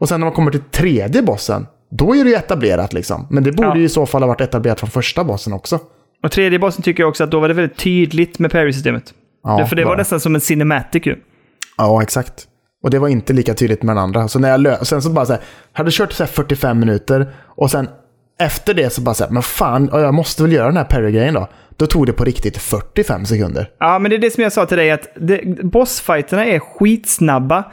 Och sen när man kommer till tredje bossen, då är det ju etablerat liksom. Men det borde ju i så fall ha varit etablerat från första bossen också. Och tredje bossen tycker jag också att då var det väldigt tydligt med parry-systemet. Ja, för det var nästan som en cinematic ju. Ja, exakt. Och det var inte lika tydligt med den andra. Så när jag sen så bara så här, hade kört så här 45 minuter och sen efter det så bara så här, men fan, jag måste väl göra den här parry-grejen då. Då tog det på riktigt 45 sekunder. Ja, men det är det som jag sa till dig att bossfighterna är skitsnabba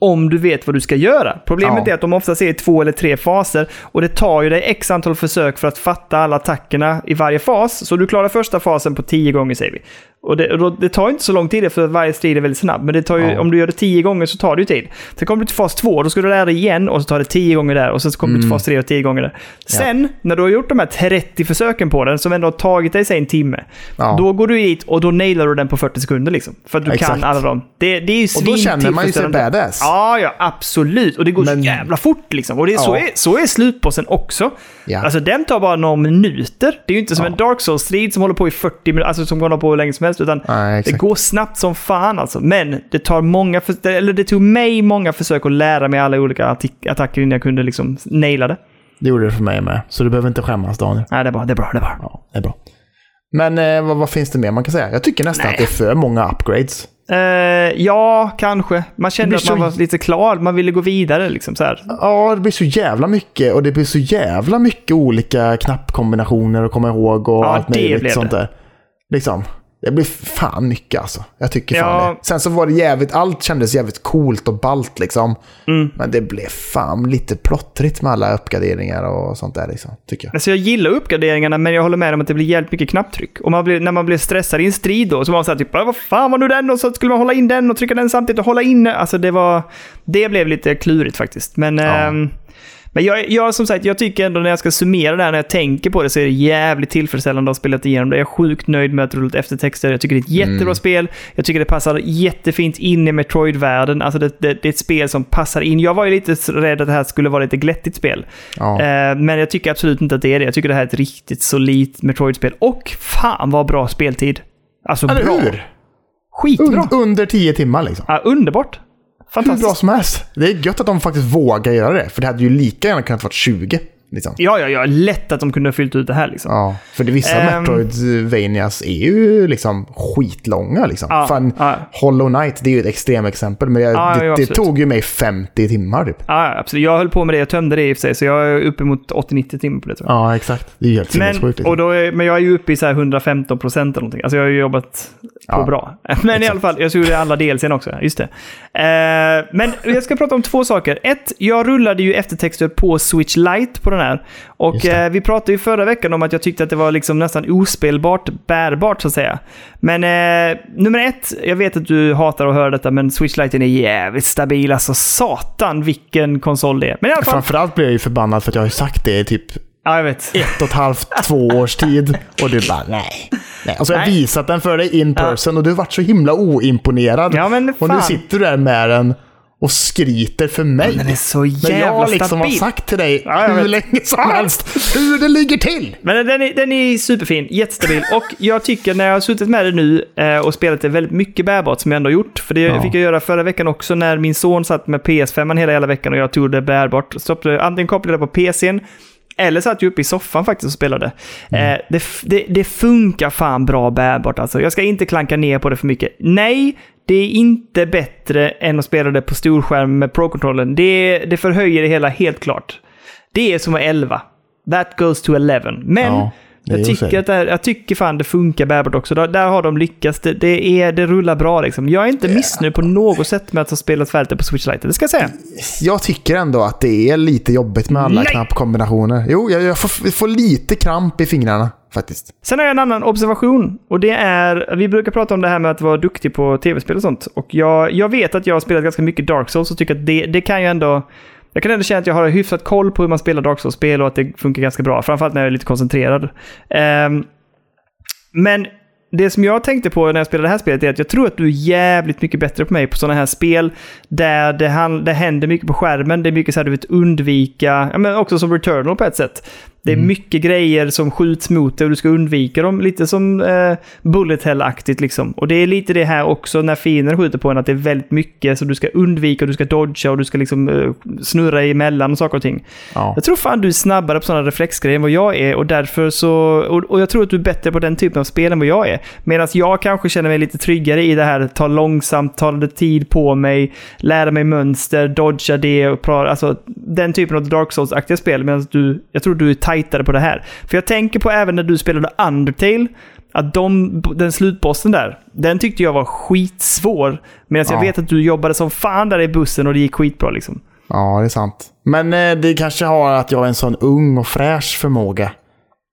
om du vet vad du ska göra. Problemet är att de oftast är i 2 eller 3 faser och det tar ju dig x antal försök för att fatta alla attackerna i varje fas. Så du klarar första fasen på 10 gånger, säger vi. Och det tar inte så lång tid för varje strid är väldigt snabb. Men det tar ju, om du gör det 10 gånger så tar det ju tid. Sen kommer du till fas 2, då ska du lära dig igen och så tar det 10 gånger där. Och sen så kommer du till fas 3 och 10 gånger där. Sen, när du har gjort de här 30 försöken på den som ändå har tagit dig sig en timme. Ja. Då går du hit och då nailar du den på 40 sekunder liksom. För att du kan alla dem. Det är ju svintigt. Och då känner man ju sig badass. Ja, ja, absolut. Och det går så jävla fort liksom. Och det är så är slutbossen också. Ja. Alltså den tar bara några minuter. Det är ju inte som en Dark Souls-strid som håller på i 40 minuter. Alltså som håller på hur länge som helst. Utan det går snabbt som fan alltså. Men det tar många eller det tog mig många försök att lära mig alla olika attacker innan jag kunde liksom naila det. Det gjorde det för mig med. Så du behöver inte skämmas, Daniel. Nej, det är bra. Ja, det är bra. Men vad finns det mer man kan säga? Jag tycker nästan att det är för många upgrades. Kanske. Man kände att man var lite klar. Man ville gå vidare liksom så här. Ja, det blir så jävla mycket. Och det blir så jävla mycket olika knappkombinationer att komma ihåg. Och allt möjligt sånt där. Liksom. Det blir fan mycket alltså. Jag tycker fan det. Sen så var det allt kändes jävligt coolt och ballt liksom. Mm. Men det blev fan lite plottrigt med alla uppgraderingar och sånt där liksom, tycker jag. Alltså jag gillar uppgraderingarna, men jag håller med om att det blir jävligt mycket knapptryck. Och när man blir stressad i en strid då, så var man så här typ, vad fan var nu den? Och så skulle man hålla in den och trycka den samtidigt och hålla inne. Alltså det blev lite klurigt faktiskt. Men... Ja. Men jag som sagt, jag tycker ändå när jag ska summera det här, när jag tänker på det så är det jävligt tillfredsställande att ha spelat igenom det. Jag är sjukt nöjd med att rulla ut eftertexter. Jag tycker det är ett jättebra spel. Jag tycker det passar jättefint in i Metroid-världen. Alltså det är ett spel som passar in. Jag var ju lite rädd att det här skulle vara lite glättigt spel. Ja. Men jag tycker absolut inte att det är det. Jag tycker det här är ett riktigt solidt Metroid-spel. Och fan vad bra speltid. Alltså eller bra. Hur? Skitbra. Under 10 timmar liksom. Ja, underbart. Hur bra som helst. Det är gött att de faktiskt vågar göra det. För det hade ju lika gärna kunnat vara 20 liksom. Ja, lätt att de kunde ha fyllt ut det här liksom. Ja, för det vissa Metroidvanias är ju liksom skitlånga liksom. Hollow Knight, det är ju ett extremexempel. Men det tog ju mig 50 timmar typ. Ja, absolut. Jag höll på med det, jag tömde det i och för sig. Så jag är uppe mot 80-90 timmar på det, tror jag. Ja, exakt. Det är ju helt sinnessjukt liksom. Men jag är ju uppe i så här 115% eller någonting. Alltså jag har ju jobbat på bra. Men exakt. I alla fall, jag gjorde alla delsen också. Just det. Men jag ska prata om två saker. Ett, jag rullade ju eftertexter på Switch Lite på den här här. Och vi pratade ju förra veckan om att jag tyckte att det var liksom nästan ospelbart, bärbart så att säga. Men nummer ett, jag vet att du hatar att höra detta, men Switch Lite är jävligt stabil. Alltså satan vilken konsol det är. Men i alla fall... Framförallt blir jag ju förbannad för att jag har sagt det typ... Ja, jag vet. 1,5-2 års tid. Och du bara, nej. Alltså jag har visat den för dig in person och du har varit så himla oimponerad. Ja, men fan. Och nu sitter du där med den och skriter för mig. Men den är så jävla jag liksom stabil. Har sagt till dig hur länge som helst hur det ligger till. Men den är superfin, jättestabil. Och jag tycker när jag har suttit med det nu och spelat det väldigt mycket bärbart som jag ändå har gjort. För det fick jag göra förra veckan också när min son satt med PS5 hela veckan och jag tog det bärbart. Stoppade, antingen kopplade det på PCn eller satt ju uppe i soffan faktiskt och spelade. Det funkar fan bra bärbart alltså. Jag ska inte klanka ner på det för mycket. Nej, det är inte bättre än att spela det på storskärm med Pro-kontrollen. Det förhöjer det hela helt klart. Det är som att 11. That goes to 11. Men jag tycker fan det funkar bärbart också. Där har de lyckats. Det rullar bra liksom. Jag är inte missnöjd på något sätt med att ha spelat färdigt på Switch Lite. Det ska jag säga. Jag tycker ändå att det är lite jobbigt med alla knappkombinationer. Jo, jag får lite kramp i fingrarna faktiskt. Sen har jag en annan observation och det är, vi brukar prata om det här med att vara duktig på tv-spel och sånt. Och jag vet att jag har spelat ganska mycket Dark Souls och tycker att det kan ju ändå... Jag kan ändå känna att jag har hyfsat koll på hur man spelar Dark Souls-spel och att det funkar ganska bra. Framförallt när jag är lite koncentrerad. Men det som jag tänkte på när jag spelade det här spelet är att jag tror att du är jävligt mycket bättre på mig på sådana här spel där det händer mycket på skärmen. Det är mycket så här du vet undvika. Ja, men också som Returnal på ett sätt. Det är mycket grejer som skjuts mot dig och du ska undvika dem. Lite som bullet hell-aktigt liksom. Och det är lite det här också när fienden skjuter på en att det är väldigt mycket som du ska undvika och du ska dodga och du ska liksom snurra emellan och saker och ting. Ja. Jag tror fan du är snabbare på sådana reflexgrejer än vad jag är och därför så... Och jag tror att du är bättre på den typen av spel än vad jag är. Medan jag kanske känner mig lite tryggare i det här ta långsamt, ta lite tid på mig, lära mig mönster, dodga det och alltså den typen av Dark Souls-aktiga spel. Medan jag tror du är på det här. För jag tänker på även när du spelade Undertale att den slutbossen där, den tyckte jag var skitsvår medan jag vet att du jobbade som fan där i bussen och det gick skitbra liksom. Ja, det är sant. Men det kanske har att jag är en sån ung och fräsch förmåga.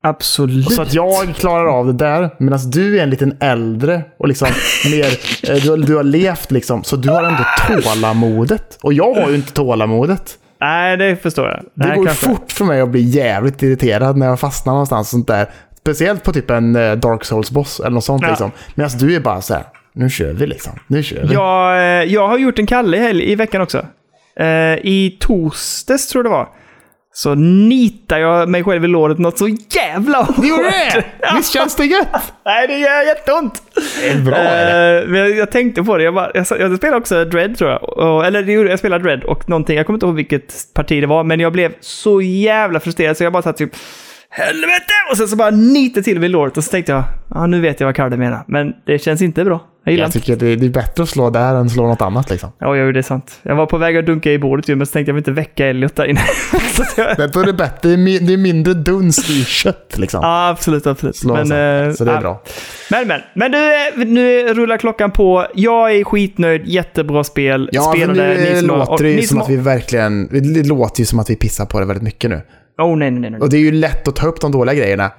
Absolut. Och så att jag klarar av det där medan du är en liten äldre och liksom mer, du har levt liksom, så du har ändå tålamodet och jag har ju inte tålamodet. Nej, det förstår jag. Det går fort för mig att bli jävligt irriterad när jag fastnar någonstans sånt där. Speciellt på typ en Dark Souls-boss eller något sånt liksom. Medan du är bara så här, nu kör vi liksom. Nu kör vi. Jag har gjort en Kalle i veckan också. I torsdags tror jag det var. Så nitar jag mig själv i låret något så jävla hårt. Det gjorde det! Visst känns det gött? Nej, det gör jätteont. Det är bra. Men jag tänkte på det. Jag spelade också Dread tror jag. Jag spelade Dread och någonting. Jag kommer inte ihåg vilket parti det var. Men jag blev så jävla frustrerad så jag bara satt typ helvete! Och sen så bara nitade till mig i låret. Och så tänkte jag, nu vet jag vad Kalle menar. Men det känns inte bra. Jag tycker det är bättre att slå där än slå något annat liksom. Ja, det är sant. Jag var på väg att dunka i bordet ju, men så tänkte jag vill inte väcka Elliot där inne. Men då är det bättre. Det är mindre duns i kött liksom. Ja, absolut. Så det är bra. Men nu rullar klockan på. Jag är skitnöjd. Jättebra spel. Ja, men nu låter det ju som att vi verkligen... Det låter ju som att vi pissar på det väldigt mycket nu. Oh, nej. Och det är ju lätt att ta upp de dåliga grejerna.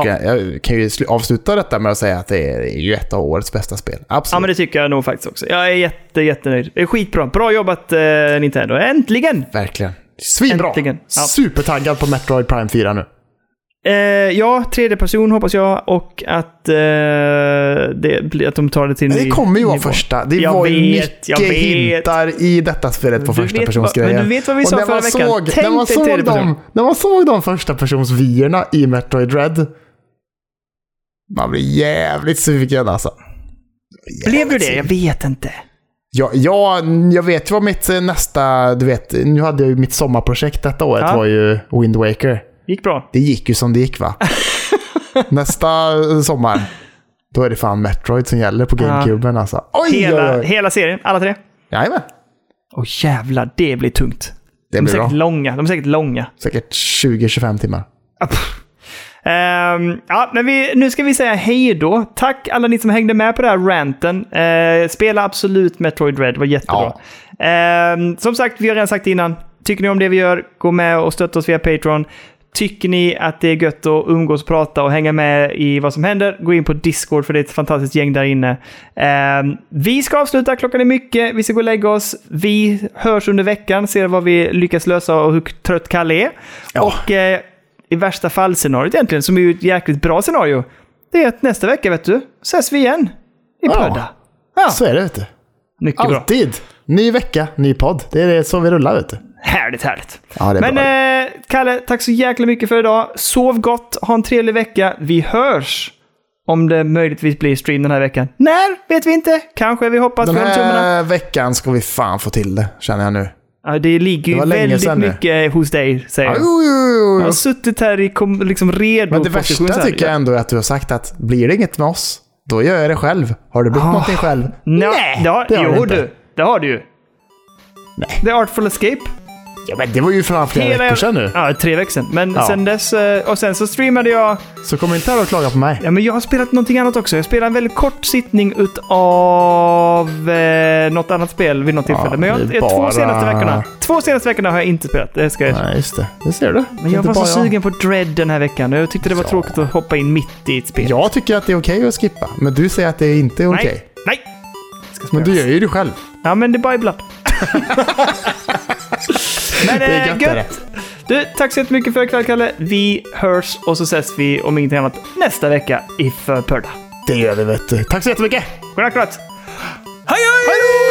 Jag kan ju avsluta detta med att säga att det är ju ett av årets bästa spel. Absolut. Ja, men det tycker jag nog faktiskt också. Jag är jättenöjd. Det är skitbra. Bra jobbat Nintendo. Äntligen! Verkligen. Svinbra. Äntligen. Ja. Supertaggad på Metroid Prime 4 nu. Tredje person hoppas jag. Och att, att de tar det till det kommer ju vara första. Det jag var vet, ju mycket hintar i detta spelet på första personsgrejen. Men du vet vad vi sa förra veckan. När man såg de första personsvyerna i Metroid Dread, man blir jävligt sugen alltså. Blev du det? Jag vet inte. Jag vet ju vad mitt nästa... Du vet, nu hade jag ju mitt sommarprojekt detta året var ju Wind Waker. Gick bra. Det gick ju som det gick va. Nästa sommar då är det fan Metroid som gäller på GameCuben alltså. Oj, hela serien, alla tre. Jajamän. Åh jävlar, det blir tungt. Det blir säkert långa. De är säkert långa. Säkert 20-25 timmar. Nu ska vi säga hej då. Tack alla ni som hängde med på den här ranten. Spela absolut Metroid Dread, var jättebra. Som sagt, vi har redan sagt innan. Tycker ni om det vi gör, gå med och stötta oss via Patreon. Tycker ni att det är gött att umgås och prata och hänga med i vad som händer, gå in på Discord för det är ett fantastiskt gäng där inne. Vi ska avsluta, klockan är mycket, vi ska gå och lägga oss. Vi hörs under veckan, ser vad vi lyckas lösa och hur trött Kalle är. Ja. Och i värsta fall scenariot egentligen, som är ju ett jäkligt bra scenario, det är att nästa vecka, vet du, ses vi igen i podda. Ja. Så är det, vet du. Mycket alltid bra. Ny vecka, ny podd. Det är det som vi rullar, vet du. Härligt. Ja, men Kalle, tack så jäkla mycket för idag. Sov gott, ha en trevlig vecka. Vi hörs om det möjligtvis blir stream den här veckan. När? Vet vi inte. Kanske, vi hoppas. Den här veckan ska vi fan få till det, känner jag nu. Ja, det ligger ju väldigt mycket hos dig, säger jag. Jag har suttit här i liksom redo. Men det värsta tycker jag ändå är att du har sagt att blir det inget med oss, då gör jag det själv. Har du byggt någonting själv? Nej, det har du ju. Nej. The Artful Escape. Ja, men det var ju framför flera veckor sedan nu. Ja, 3 veckor sedan. Men sen dess, och sen så streamade jag. Så kommer inte här och klaga på mig. Ja, men jag har spelat någonting annat också. Jag spelade en väldigt kort sittning utav något annat spel vid något tillfälle. Men jag bara... 2 senaste veckorna har jag inte spelat. Det ska jag. Nej, just det. Det ser du. Men jag var så sugen på Dread den här veckan. Jag tyckte det var tråkigt att hoppa in mitt i ett spel. Jag tycker att det är okej att skippa. Men du säger att det inte är okej. Nej. Men du gör ju det själv. Ja, men det är bara ibland. Men det är gött. Du, tack så mycket för ikväll, Kalle. Vi hörs och så ses vi om ingenting annat nästa vecka i Förpörda. Det gör vi, vet du. Tack så jättemycket. Godnatt. Hej!